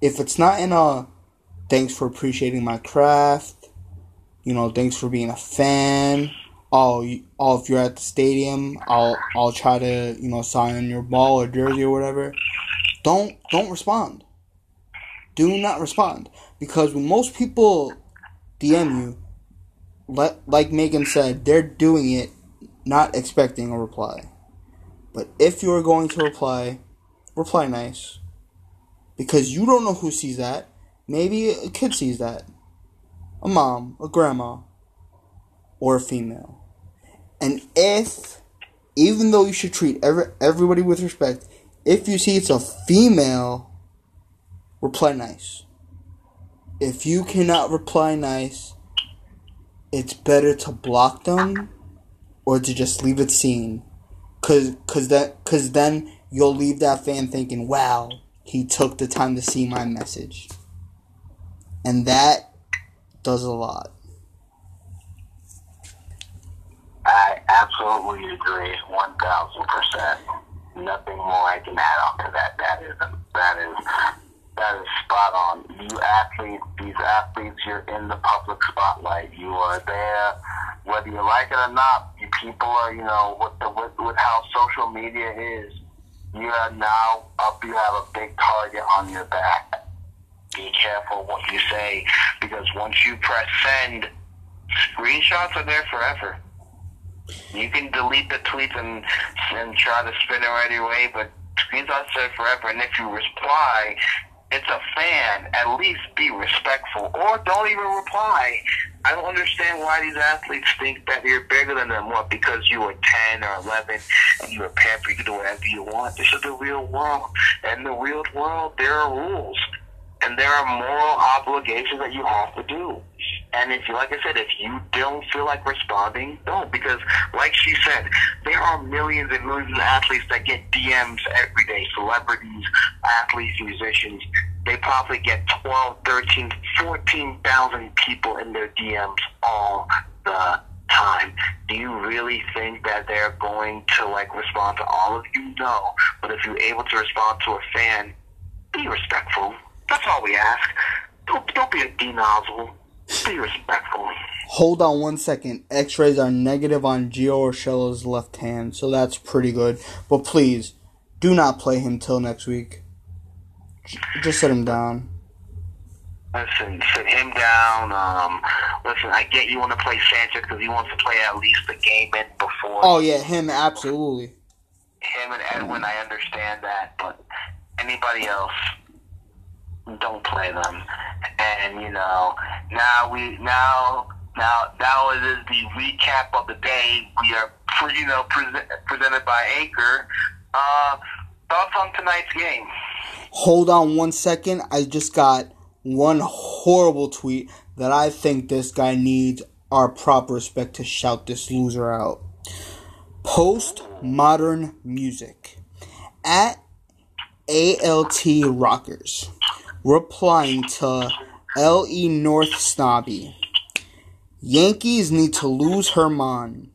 if it's not in a, thanks for appreciating my craft, you know, thanks for being a fan, Oh, if you're at the stadium, I'll try to, you know, sign your ball or jersey or whatever. Don't respond. Do not respond, because when most people DM you, like Megan said, they're doing it not expecting a reply. But if you're going to reply nice, because you don't know who sees that. Maybe a kid sees that, a mom, a grandma, or a female. And if, even though you should treat everybody with respect, if you see it's a female, reply nice. If you cannot reply nice, it's better to block them or to just leave it seen. Cause then you'll leave that fan thinking, wow, he took the time to see my message. And that does a lot. I absolutely agree, 1,000%. Nothing more I can add on to that. That is spot on. You athletes, these athletes, you're in the public spotlight. You are there, whether you like it or not. You people are, you know, with how social media is, you are now up. You have a big target on your back. Be careful what you say, because once you press send, screenshots are there forever. You can delete the tweets and try to spin it right away, but screenshots are forever. And if you reply, it's a fan. At least be respectful, or don't even reply. I don't understand why these athletes think that you're bigger than them. What? Because you were 10 or 11 and you were pampered, you can do whatever you want. This is the real world. In the real world, there are rules and there are moral obligations that you have to do. And if, like I said, if you don't feel like responding, don't. Because, like she said, there are millions and millions of athletes that get DMs every day. Celebrities, athletes, musicians. They probably get 12, 13, 14,000 people in their DMs all the time. Do you really think that they're going to, like, respond to all of you? No. But if you're able to respond to a fan, be respectful. That's all we ask. Don't be a D-nozzle. Be respectful. Hold on 1 second. X-rays are negative on Gio Urshela's left hand, so that's pretty good. But please, do not play him till next week. Just sit him down. Listen, sit him down. Listen, I get you want to play Sanchez because he wants to play at least the game in before. Oh, yeah, him, absolutely. Him and Edwin, I understand that, but anybody else, don't play them. And, you know, now it is the recap of the day. We are, you know, presented by Anchor. Thoughts on tonight's game? Hold on 1 second. I just got one horrible tweet that I think this guy needs our proper respect to shout this loser out. Postmodern music. At ALT Rockers. Replying to L.E. North Snobby. Yankees need to lose Herman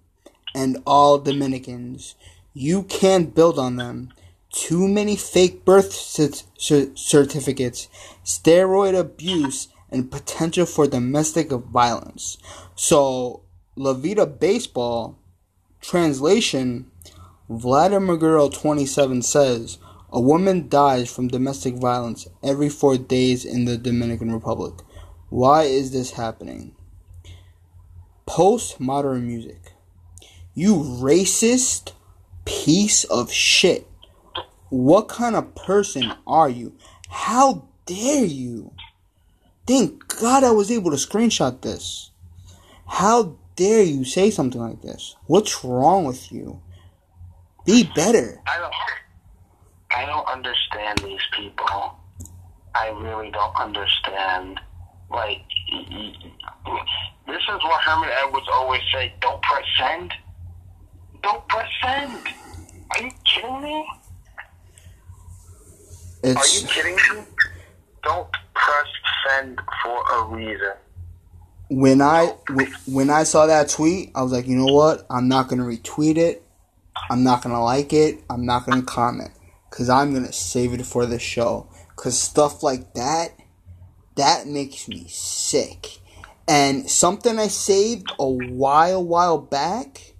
and all Dominicans. You can't build on them. Too many fake birth certificates, steroid abuse, and potential for domestic violence. So, La Vida Baseball, translation, Vladimir Girl 27 says, a woman dies from domestic violence every 4 days in the Dominican Republic. Why is this happening? Postmodern music. You racist piece of shit. What kind of person are you? How dare you? Thank God I was able to screenshot this. How dare you say something like this? What's wrong with you? Be better. I don't understand these people. I really don't understand. Like, this is what Herman Edwards always say, don't press send. Don't press send. Are you kidding me? Are you kidding me? Don't press send for a reason. When I saw that tweet, I was like, you know what? I'm not going to retweet it. I'm not going to like it. I'm not going to comment. Because I'm going to save it for the show. Because stuff like that, that makes me sick. And something I saved a while back,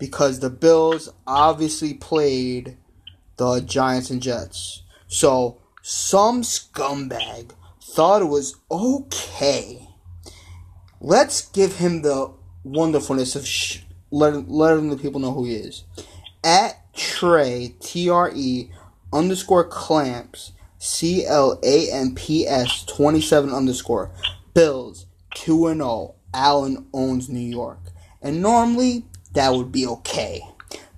because the Bills obviously played the Giants and Jets. So some scumbag thought it was okay. Let's give him the wonderfulness of letting the people know who he is. At Trey, T-R-E, underscore clamps, C-L-A-M-P-S, 27 underscore. Bills, 2-0. Allen owns New York. And normally, that would be okay.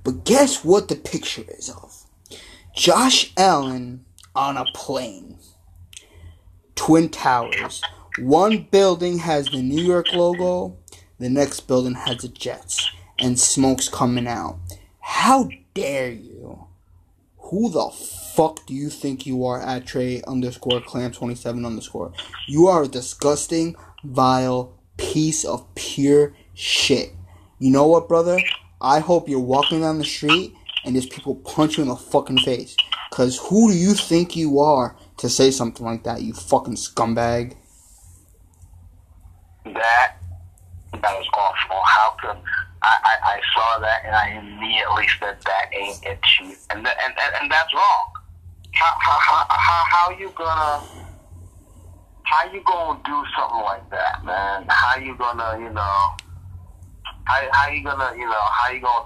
But guess what the picture is of? Josh Allen on a plane. Twin Towers. One building has the New York logo. The next building has the Jets. And smoke's coming out. How dare you? Who the fuck do you think you are, at Trey underscore clam 27 underscore? You are a disgusting, vile piece of pure shit. You know what, brother? I hope you're walking down the street and there's people punch you in the fucking face. Because who do you think you are to say something like that, you fucking scumbag? That was awful. How could... I saw that and I immediately said that ain't it, Chief, and that's wrong. How you gonna do something like that, man? How you gonna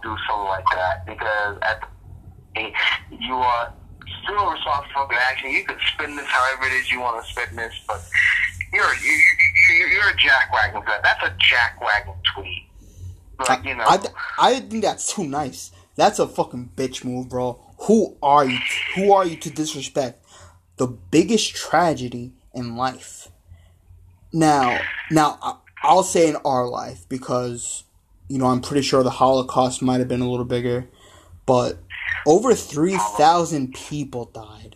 do something like that? Because you are still responsible for the action. You can spin this however it is you want to spin this, but you're a jackwagon. That's a jackwagon tweet. Like, you know. I think that's too nice. That's a fucking bitch move, bro. Who are you to disrespect the biggest tragedy in life? Now I'll say in our life, because you know I'm pretty sure the Holocaust might have been a little bigger, but over 3,000 people died.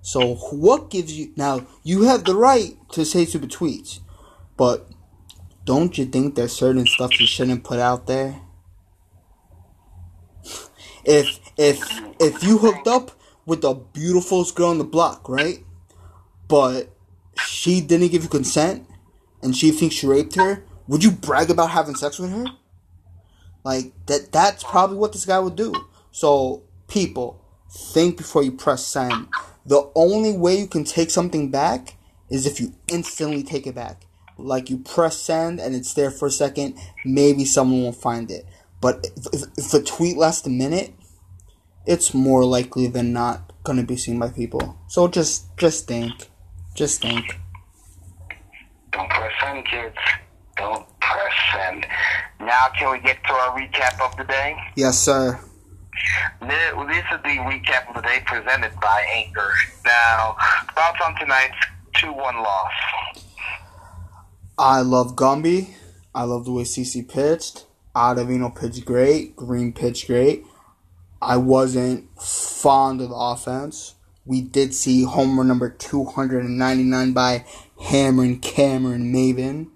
So what gives you? Now you have the right to say stupid tweets, but don't you think there's certain stuff you shouldn't put out there? If you hooked up with the beautifulest girl on the block, right? But she didn't give you consent, and she thinks you raped her, would you brag about having sex with her? Like, that's probably what this guy would do. So, people, think before you press send. The only way you can take something back is if you instantly take it back. Like, you press send and it's there for a second, maybe someone will find it. But if a tweet lasts a minute, it's more likely than not gonna be seen by people. So just think. Don't press send, kids. Don't press send. Now can we get to our recap of the day? Yes, sir. This is the recap of the day presented by Anchor. Now, thoughts on tonight's 2-1 loss. I love Gumby. I love the way CeCe pitched. Ottavino pitched great. Green pitched great. I wasn't fond of the offense. We did see homer number 299 by hammering Cameron Maven.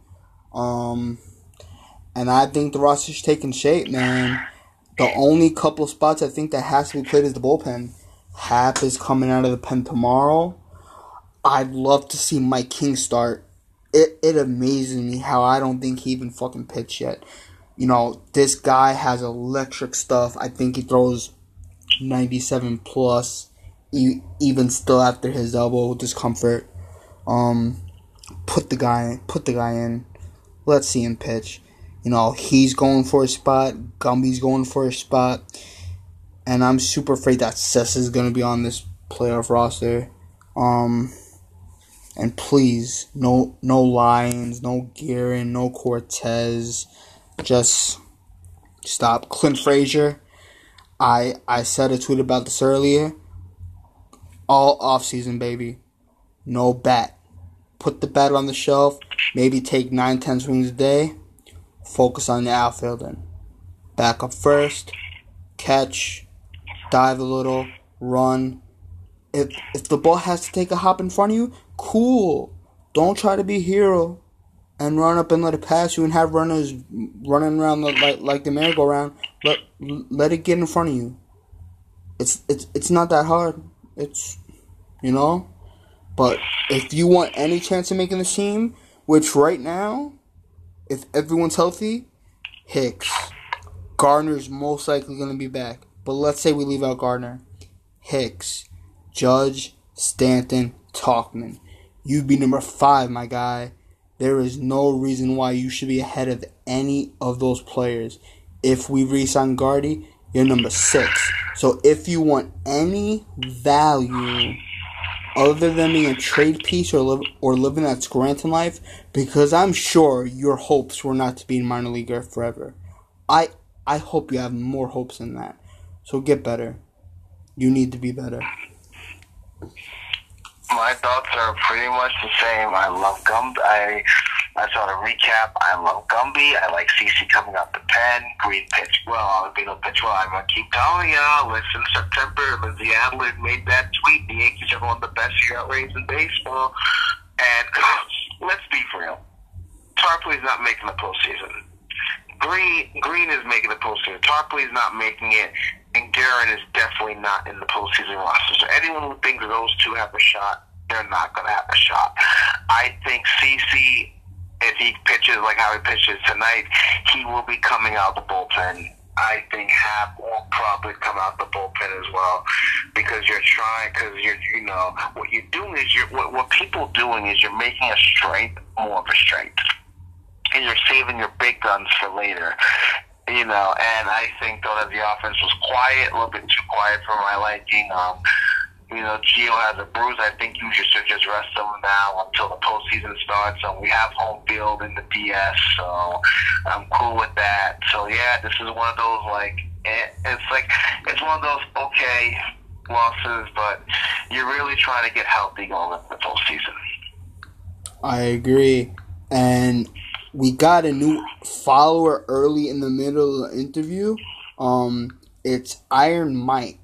And I think the roster's taking shape, man. The only couple spots I think that has to be played is the bullpen. Hap is coming out of the pen tomorrow. I'd love to see Mike King start. It amazes me how I don't think he even fucking pitched yet. You know, this guy has electric stuff. I think he throws 97 plus, even still after his elbow discomfort. Put the guy in. Let's see him pitch. You know, he's going for a spot. Gumby's going for a spot. And I'm super afraid that Sess is going to be on this playoff roster. And please, no Lions, no Guerin, no Cortez. Just stop. Clint Frazier, I said a tweet about this earlier. All offseason, baby. No bat. Put the bat on the shelf. Maybe take 9-10 swings a day. Focus on the outfielding. Back up first. Catch. Dive a little. Run. If the ball has to take a hop in front of you, cool. Don't try to be a hero and run up and let it pass you and have runners running around like the merry-go-round. Let it get in front of you. It's not that hard. It's, you know. But if you want any chance of making the team, which right now, if everyone's healthy, Hicks. Gardner's most likely going to be back. But let's say we leave out Gardner. Hicks, Judge, Stanton, Talkman. You'd be number 5, my guy. There is no reason why you should be ahead of any of those players. If we re-sign Gardy, you're number 6. So if you want any value other than being a trade piece or living that Scranton life, because I'm sure your hopes were not to be a minor leaguer forever. I hope you have more hopes than that. So get better. You need to be better. My thoughts are pretty much the same. I love Gumby. I saw the recap. I love Gumby. I like CeCe coming out the pen. Green pitch well. Albino pitch well. I'm going to keep telling y'all. Listen, September, Lindsey Adler made that tweet. The Yankees have won the best year race in baseball. And let's be real. Tarpley's not making the postseason. Green is making the postseason. Tarpley's not making it. And Guerin is definitely not in the postseason roster. So anyone who thinks those two have a shot, they're not going to have a shot. I think CeCe, if he pitches like how he pitches tonight, he will be coming out the bullpen. I think Hap will probably come out the bullpen as well, because what people are doing is you're making a strength more of a strength, and you're saving your big guns for later. You know, and I think though that the offense was quiet, a little bit too quiet for my liking. You know, Gio has a bruise. I think you should just rest him now until the postseason starts. And we have home field in the BS, so I'm cool with that. So yeah, this is one of those it's one of those okay losses, but you're really trying to get healthy going into the postseason. I agree, and we got a new follower early in the middle of the interview. It's Iron Mike,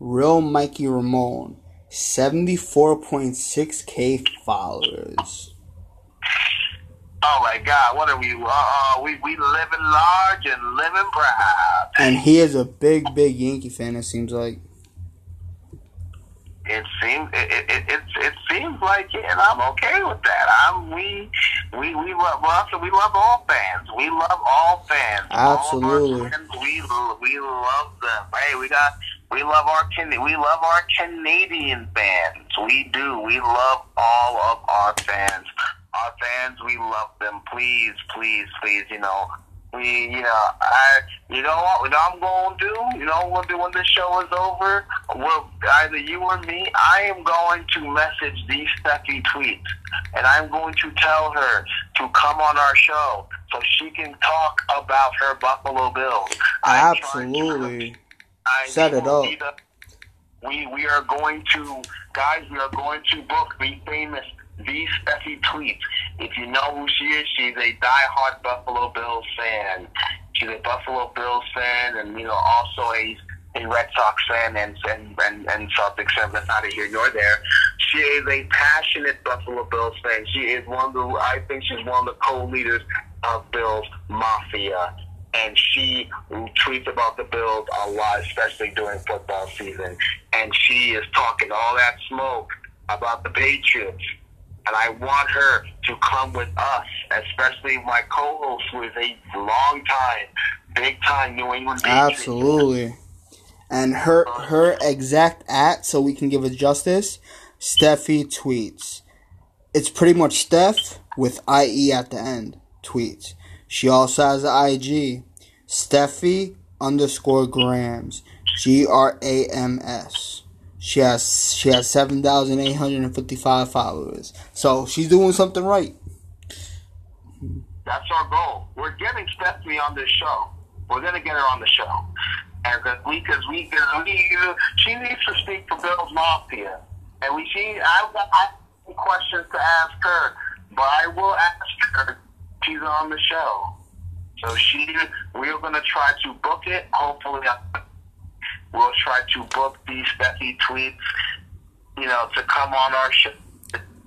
Real Mikey Ramon, 74.6K followers. Oh my God, what are we? We living large and living proud. And he is a big Yankee fan, it seems like. It seems like it, and I'm okay with that. We love so we love all fans. We love all fans. Absolutely. All of our fans, we love them. Hey, we love our Canadian fans. We do. We love all of our fans. Our fans, we love them. Please. You know what I'm going to do? You know what we'll do when this show is over? Either you or me, I am going to message these Steffi tweets. And I'm going to tell her to come on our show so she can talk about her Buffalo Bills. Absolutely. Set it up. We are going to, guys, we are going to book the famous These Steffi tweets. If you know who she is, she's a diehard Buffalo Bills fan. She's a Buffalo Bills fan, and also a Red Sox fan and Celtics fan. That's neither here nor there. She is a passionate Buffalo Bills fan. She is I think she's one of the co-leaders of Bills Mafia. And she tweets about the Bills a lot, especially during football season. And she is talking all that smoke about the Patriots. And I want her to come with us, especially my co-host, who is a long-time, big-time New England Patriots. Absolutely. And her exact at, so we can give it justice, Steffi tweets. It's pretty much Steph with IE at the end, tweets. She also has the IG, Steffi_Grams, GRAMS. She has 7,855 followers. So she's doing something right. That's our goal. We're getting Stephanie on this show. We're going to get her on the show. And she needs to speak to Bill's Mafia. And I've got questions to ask her, but I will ask her. She's on the show. So we're going to try to book it. Hopefully we'll try to book these Steffi tweets, to come on our show.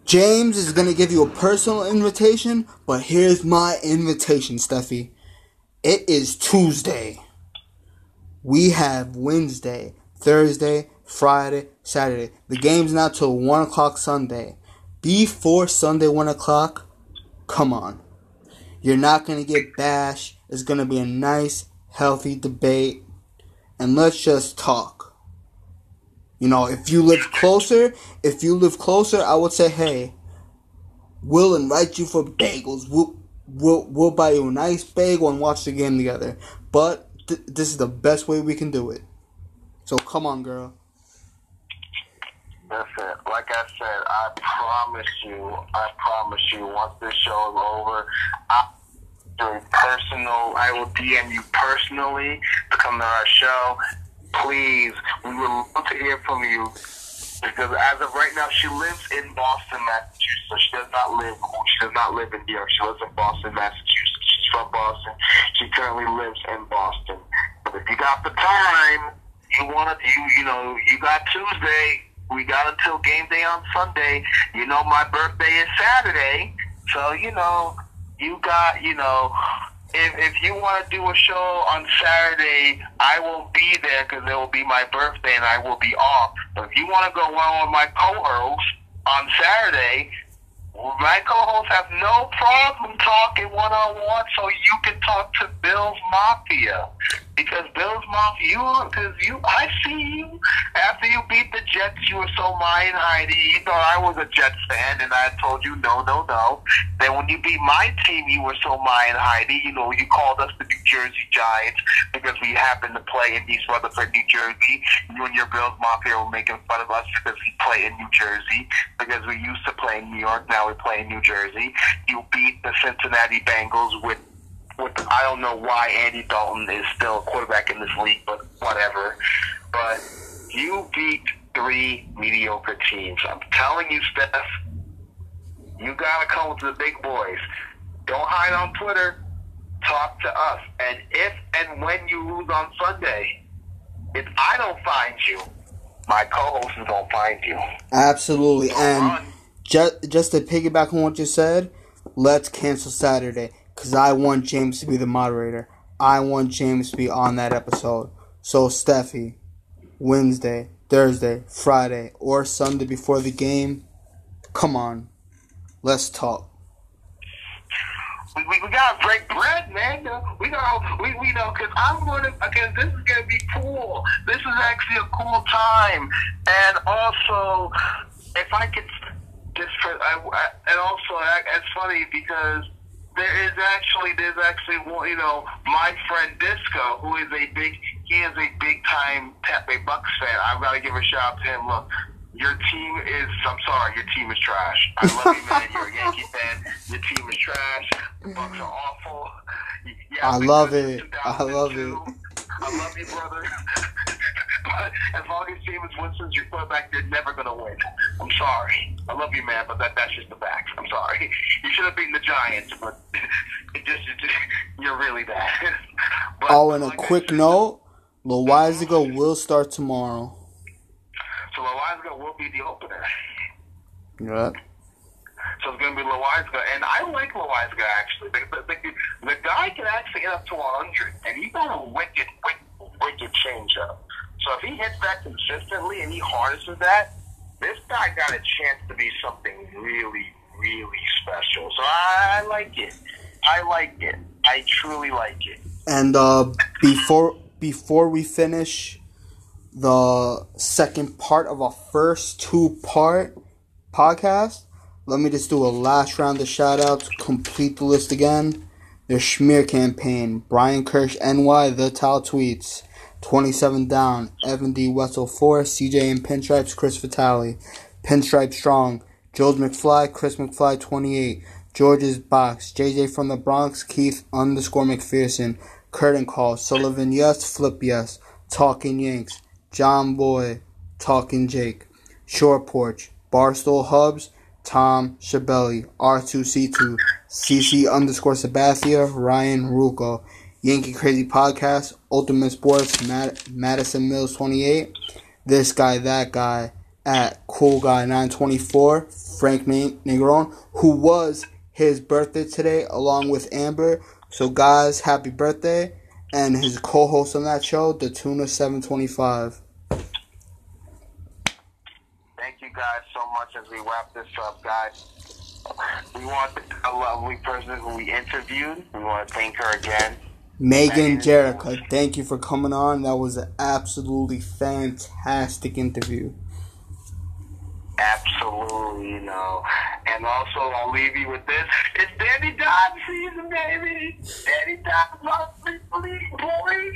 James is going to give you a personal invitation, but here's my invitation, Steffi. It is Tuesday. We have Wednesday, Thursday, Friday, Saturday. The game's not till 1 o'clock Sunday. Before Sunday, 1 o'clock, come on. You're not going to get bashed. It's going to be a nice, healthy debate. And let's just talk. If you live closer, I would say, hey, we'll invite you for bagels. We'll buy you a nice bagel and watch the game together. But this is the best way we can do it. So come on, girl. Listen, like I said, I promise you, once this show is over, I will DM you personally to come to our show. Please, we would love to hear from you, because as of right now, she lives in Boston, Massachusetts. So she does not live in New York. She lives in Boston, Massachusetts. She's from Boston. She currently lives in Boston. But if you got the time, you got Tuesday. We got until game day on Sunday. My birthday is Saturday, so you got, if you want to do a show on Saturday, I will be there because it will be my birthday and I will be off. But if you want to go on with my co-host on Saturday, my co-hosts have no problem talking one-on-one, so you can talk to Bill's Mafia. Because Bill's Mafia, I see you. After you beat the Jets, you were so my and Heidi. You thought I was a Jets fan, and I told you no. Then when you beat my team, you were so my and Heidi. You called us the New Jersey Giants because we happened to play in East Rutherford, New Jersey. You and your Bill's Mafia were making fun of us because we play in New Jersey, because we used to play in New York. Now we play in New Jersey. You beat the Cincinnati Bengals with I don't know why Andy Dalton is still a quarterback in this league, but whatever. But you beat 3 mediocre teams. I'm telling you, Steph, you gotta come with the big boys. Don't hide on Twitter. Talk to us. And if and when you lose on Sunday, if I don't find you, my co-host is gonna find you. Absolutely. And just to piggyback on what you said, let's cancel Saturday, because I want James to be the moderator. I want James to be on that episode. So, Steffi, Wednesday, Thursday, Friday, or Sunday before the game, come on. Let's talk. We gotta break bread, man. Cause this is gonna be cool. This is actually a cool time. And also, if I could just, and also, it's funny because there's actually one, my friend Disco, who is a big time Tampa Bay Bucks fan. I've got to give a shout out to him. Look, your team is trash. I love you, man. You're a Yankee fan. Your team is trash. The Bucks are awful. Yeah, I love it. I love it. I love you, brother. But as long as James Winston's your quarterback, they're never going to win. I'm sorry. I love you, man, but that's just the facts. I'm sorry. You should have beaten the Giants, but it just you're really bad. But, Lil Weisiger will start tomorrow. So Lil Weisiger will be the opener. Yeah. So it's going to be Lil Weisiger. And I like Lil Weisiger, actually. The guy can actually get up to 100, and he's got a wicked change-up. So if he hits that consistently and he harnesses that, this guy got a chance to be something really, really special. So I like it. I like it. I truly like it. And before we finish the second part of our first two-part podcast, let me just do a last round of shout-outs, complete the list again. The Schmear Campaign, Brian Kirsch, NY, The Tal Tweets, 27 Down, Evan D. Wetzel 4, CJ and Pinstripes, Chris Vitale, Pinstripe Strong, Joel McFly, Chris McFly 28, George's Box, JJ from the Bronx, Keith _ McPherson, Curtain Call, Sullivan Yes, Flip Yes, Talking Yanks, John Boy, Talking Jake, Shore Porch, Barstool Hubs, Tom Shabelli, R2C2, CC _ Sabathia, Ryan Rucco, Yankee Crazy Podcast, Ultimate Sports, Madison Mills 28, This Guy, That Guy, at Cool Guy 924, Frank Negron, who was his birthday today, along with Amber. So, guys, happy birthday. And his co-host on that show, The Tuna 725. Thank you guys so much as we wrap this up, guys. We want a lovely person who we interviewed. We want to thank her again. Megan Jarica, thank you for coming on. That was an absolutely fantastic interview. Absolutely, you know. And also, I'll leave you with this. It's Danny Dodd season, baby. Danny Dodd loves me, boy.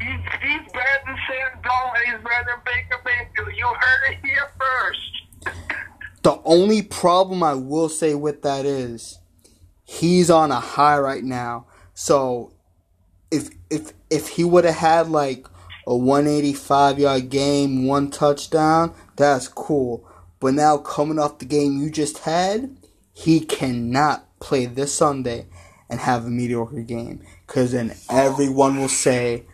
He's better than Sam Donald. He's better than Baker Mayfield. You heard it here first. The only problem I will say with that is he's on a high right now. So if he would have had like a 185-yard game, one touchdown, that's cool. But now coming off the game you just had, he cannot play this Sunday and have a mediocre game. Because then everyone will say,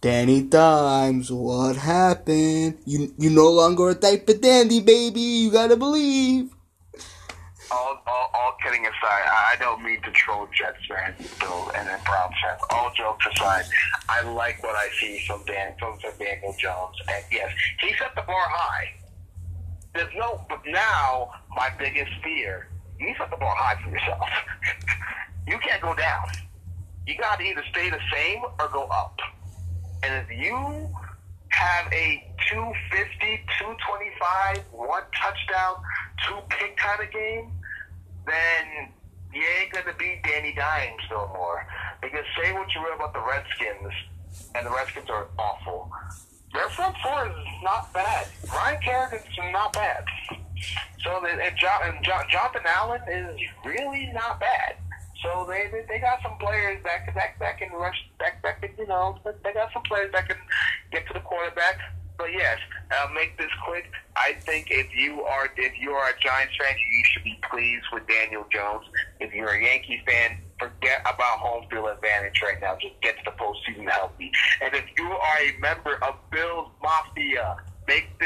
Danny Dimes, what happened? You no longer a diaper dandy, baby. You got to believe. All kidding aside, I don't mean to troll Jets fans though, and then Browns fans. All jokes aside, I like what I see from Daniel Jones, and yes, he set the bar high. But now my biggest fear, you set the bar high for yourself. You can't go down. You got to either stay the same or go up. And if you have a 250, 225, one touchdown, two pick kind of game, then you ain't going to beat Danny Dimes no more. Because say what you read about the Redskins, and the Redskins are awful. Their front four is not bad. Ryan Kerrigan's not bad. So Jonathan Allen is really not bad. So they got some players that can rush, they got some players that can get to the quarterback. But yes, I'll make this quick. I think if you are a Giants fan, you should be pleased with Daniel Jones. If you're a Yankee fan, forget about home field advantage right now. Just get to the postseason healthy. And if you are a member of Bills Mafia,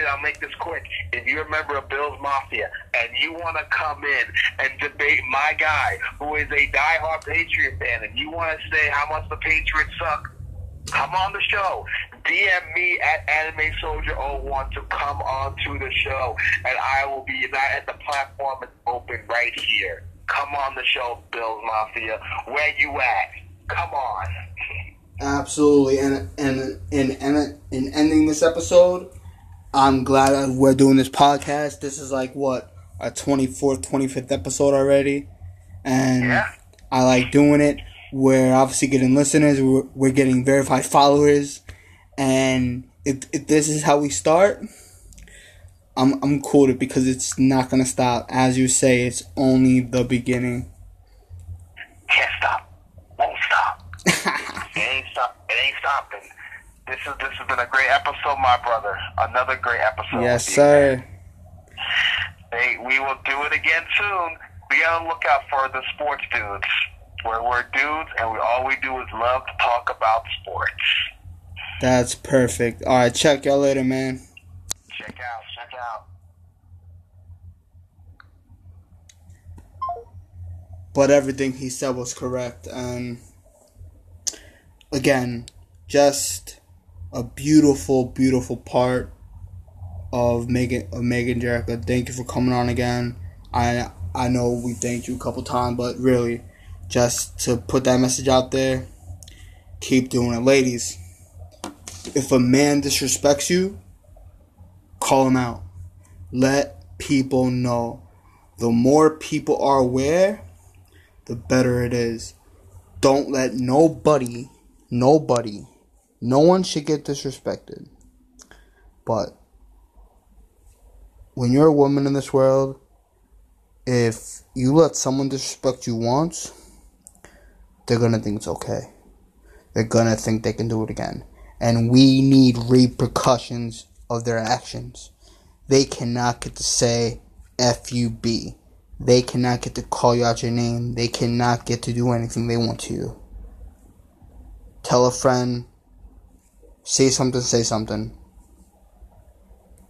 I'll make this quick. If you're a member of Bills Mafia and you want to come in and debate my guy, who is a diehard Patriot fan, and you want to say how much the Patriots suck, come on the show. DM me at AnimeSoldier01 to come on to the show, and I will be at the platform is open right here. Come on the show, Bills Mafia. Where you at? Come on. Absolutely. And in ending this episode, I'm glad we're doing this podcast. This is like, what, our 24th, 25th episode already? And yeah. I like doing it. We're obviously getting listeners. We're getting verified followers. And if this is how we start, I'm cool with it because it's not gonna stop. As you say, it's only the beginning. Can't stop. Won't stop. It ain't stopping. This has been a great episode, my brother. Another great episode. Yes, sir. Hey, we will do it again soon. Be on the lookout for the Sports Dudes, where we're dudes and all we do is love to talk about sports. That's perfect. All right, check y'all later, man. Check out. But everything he said was correct. And again, just a beautiful, beautiful part of Megan Jarica. Thank you for coming on again. I I know we thanked you a couple times, but really, just to put that message out there, keep doing it. Ladies, if a man disrespects you, call him out. Let people know. The more people are aware, the better it is. Don't let nobody, no one should get disrespected. But when you're a woman in this world, if you let someone disrespect you once, they're going to think it's okay. They're going to think they can do it again. And we need repercussions of their actions. They cannot get to say F-U-B. They cannot get to call you out your name. They cannot get to do anything they want to you. Tell a friend. Say something.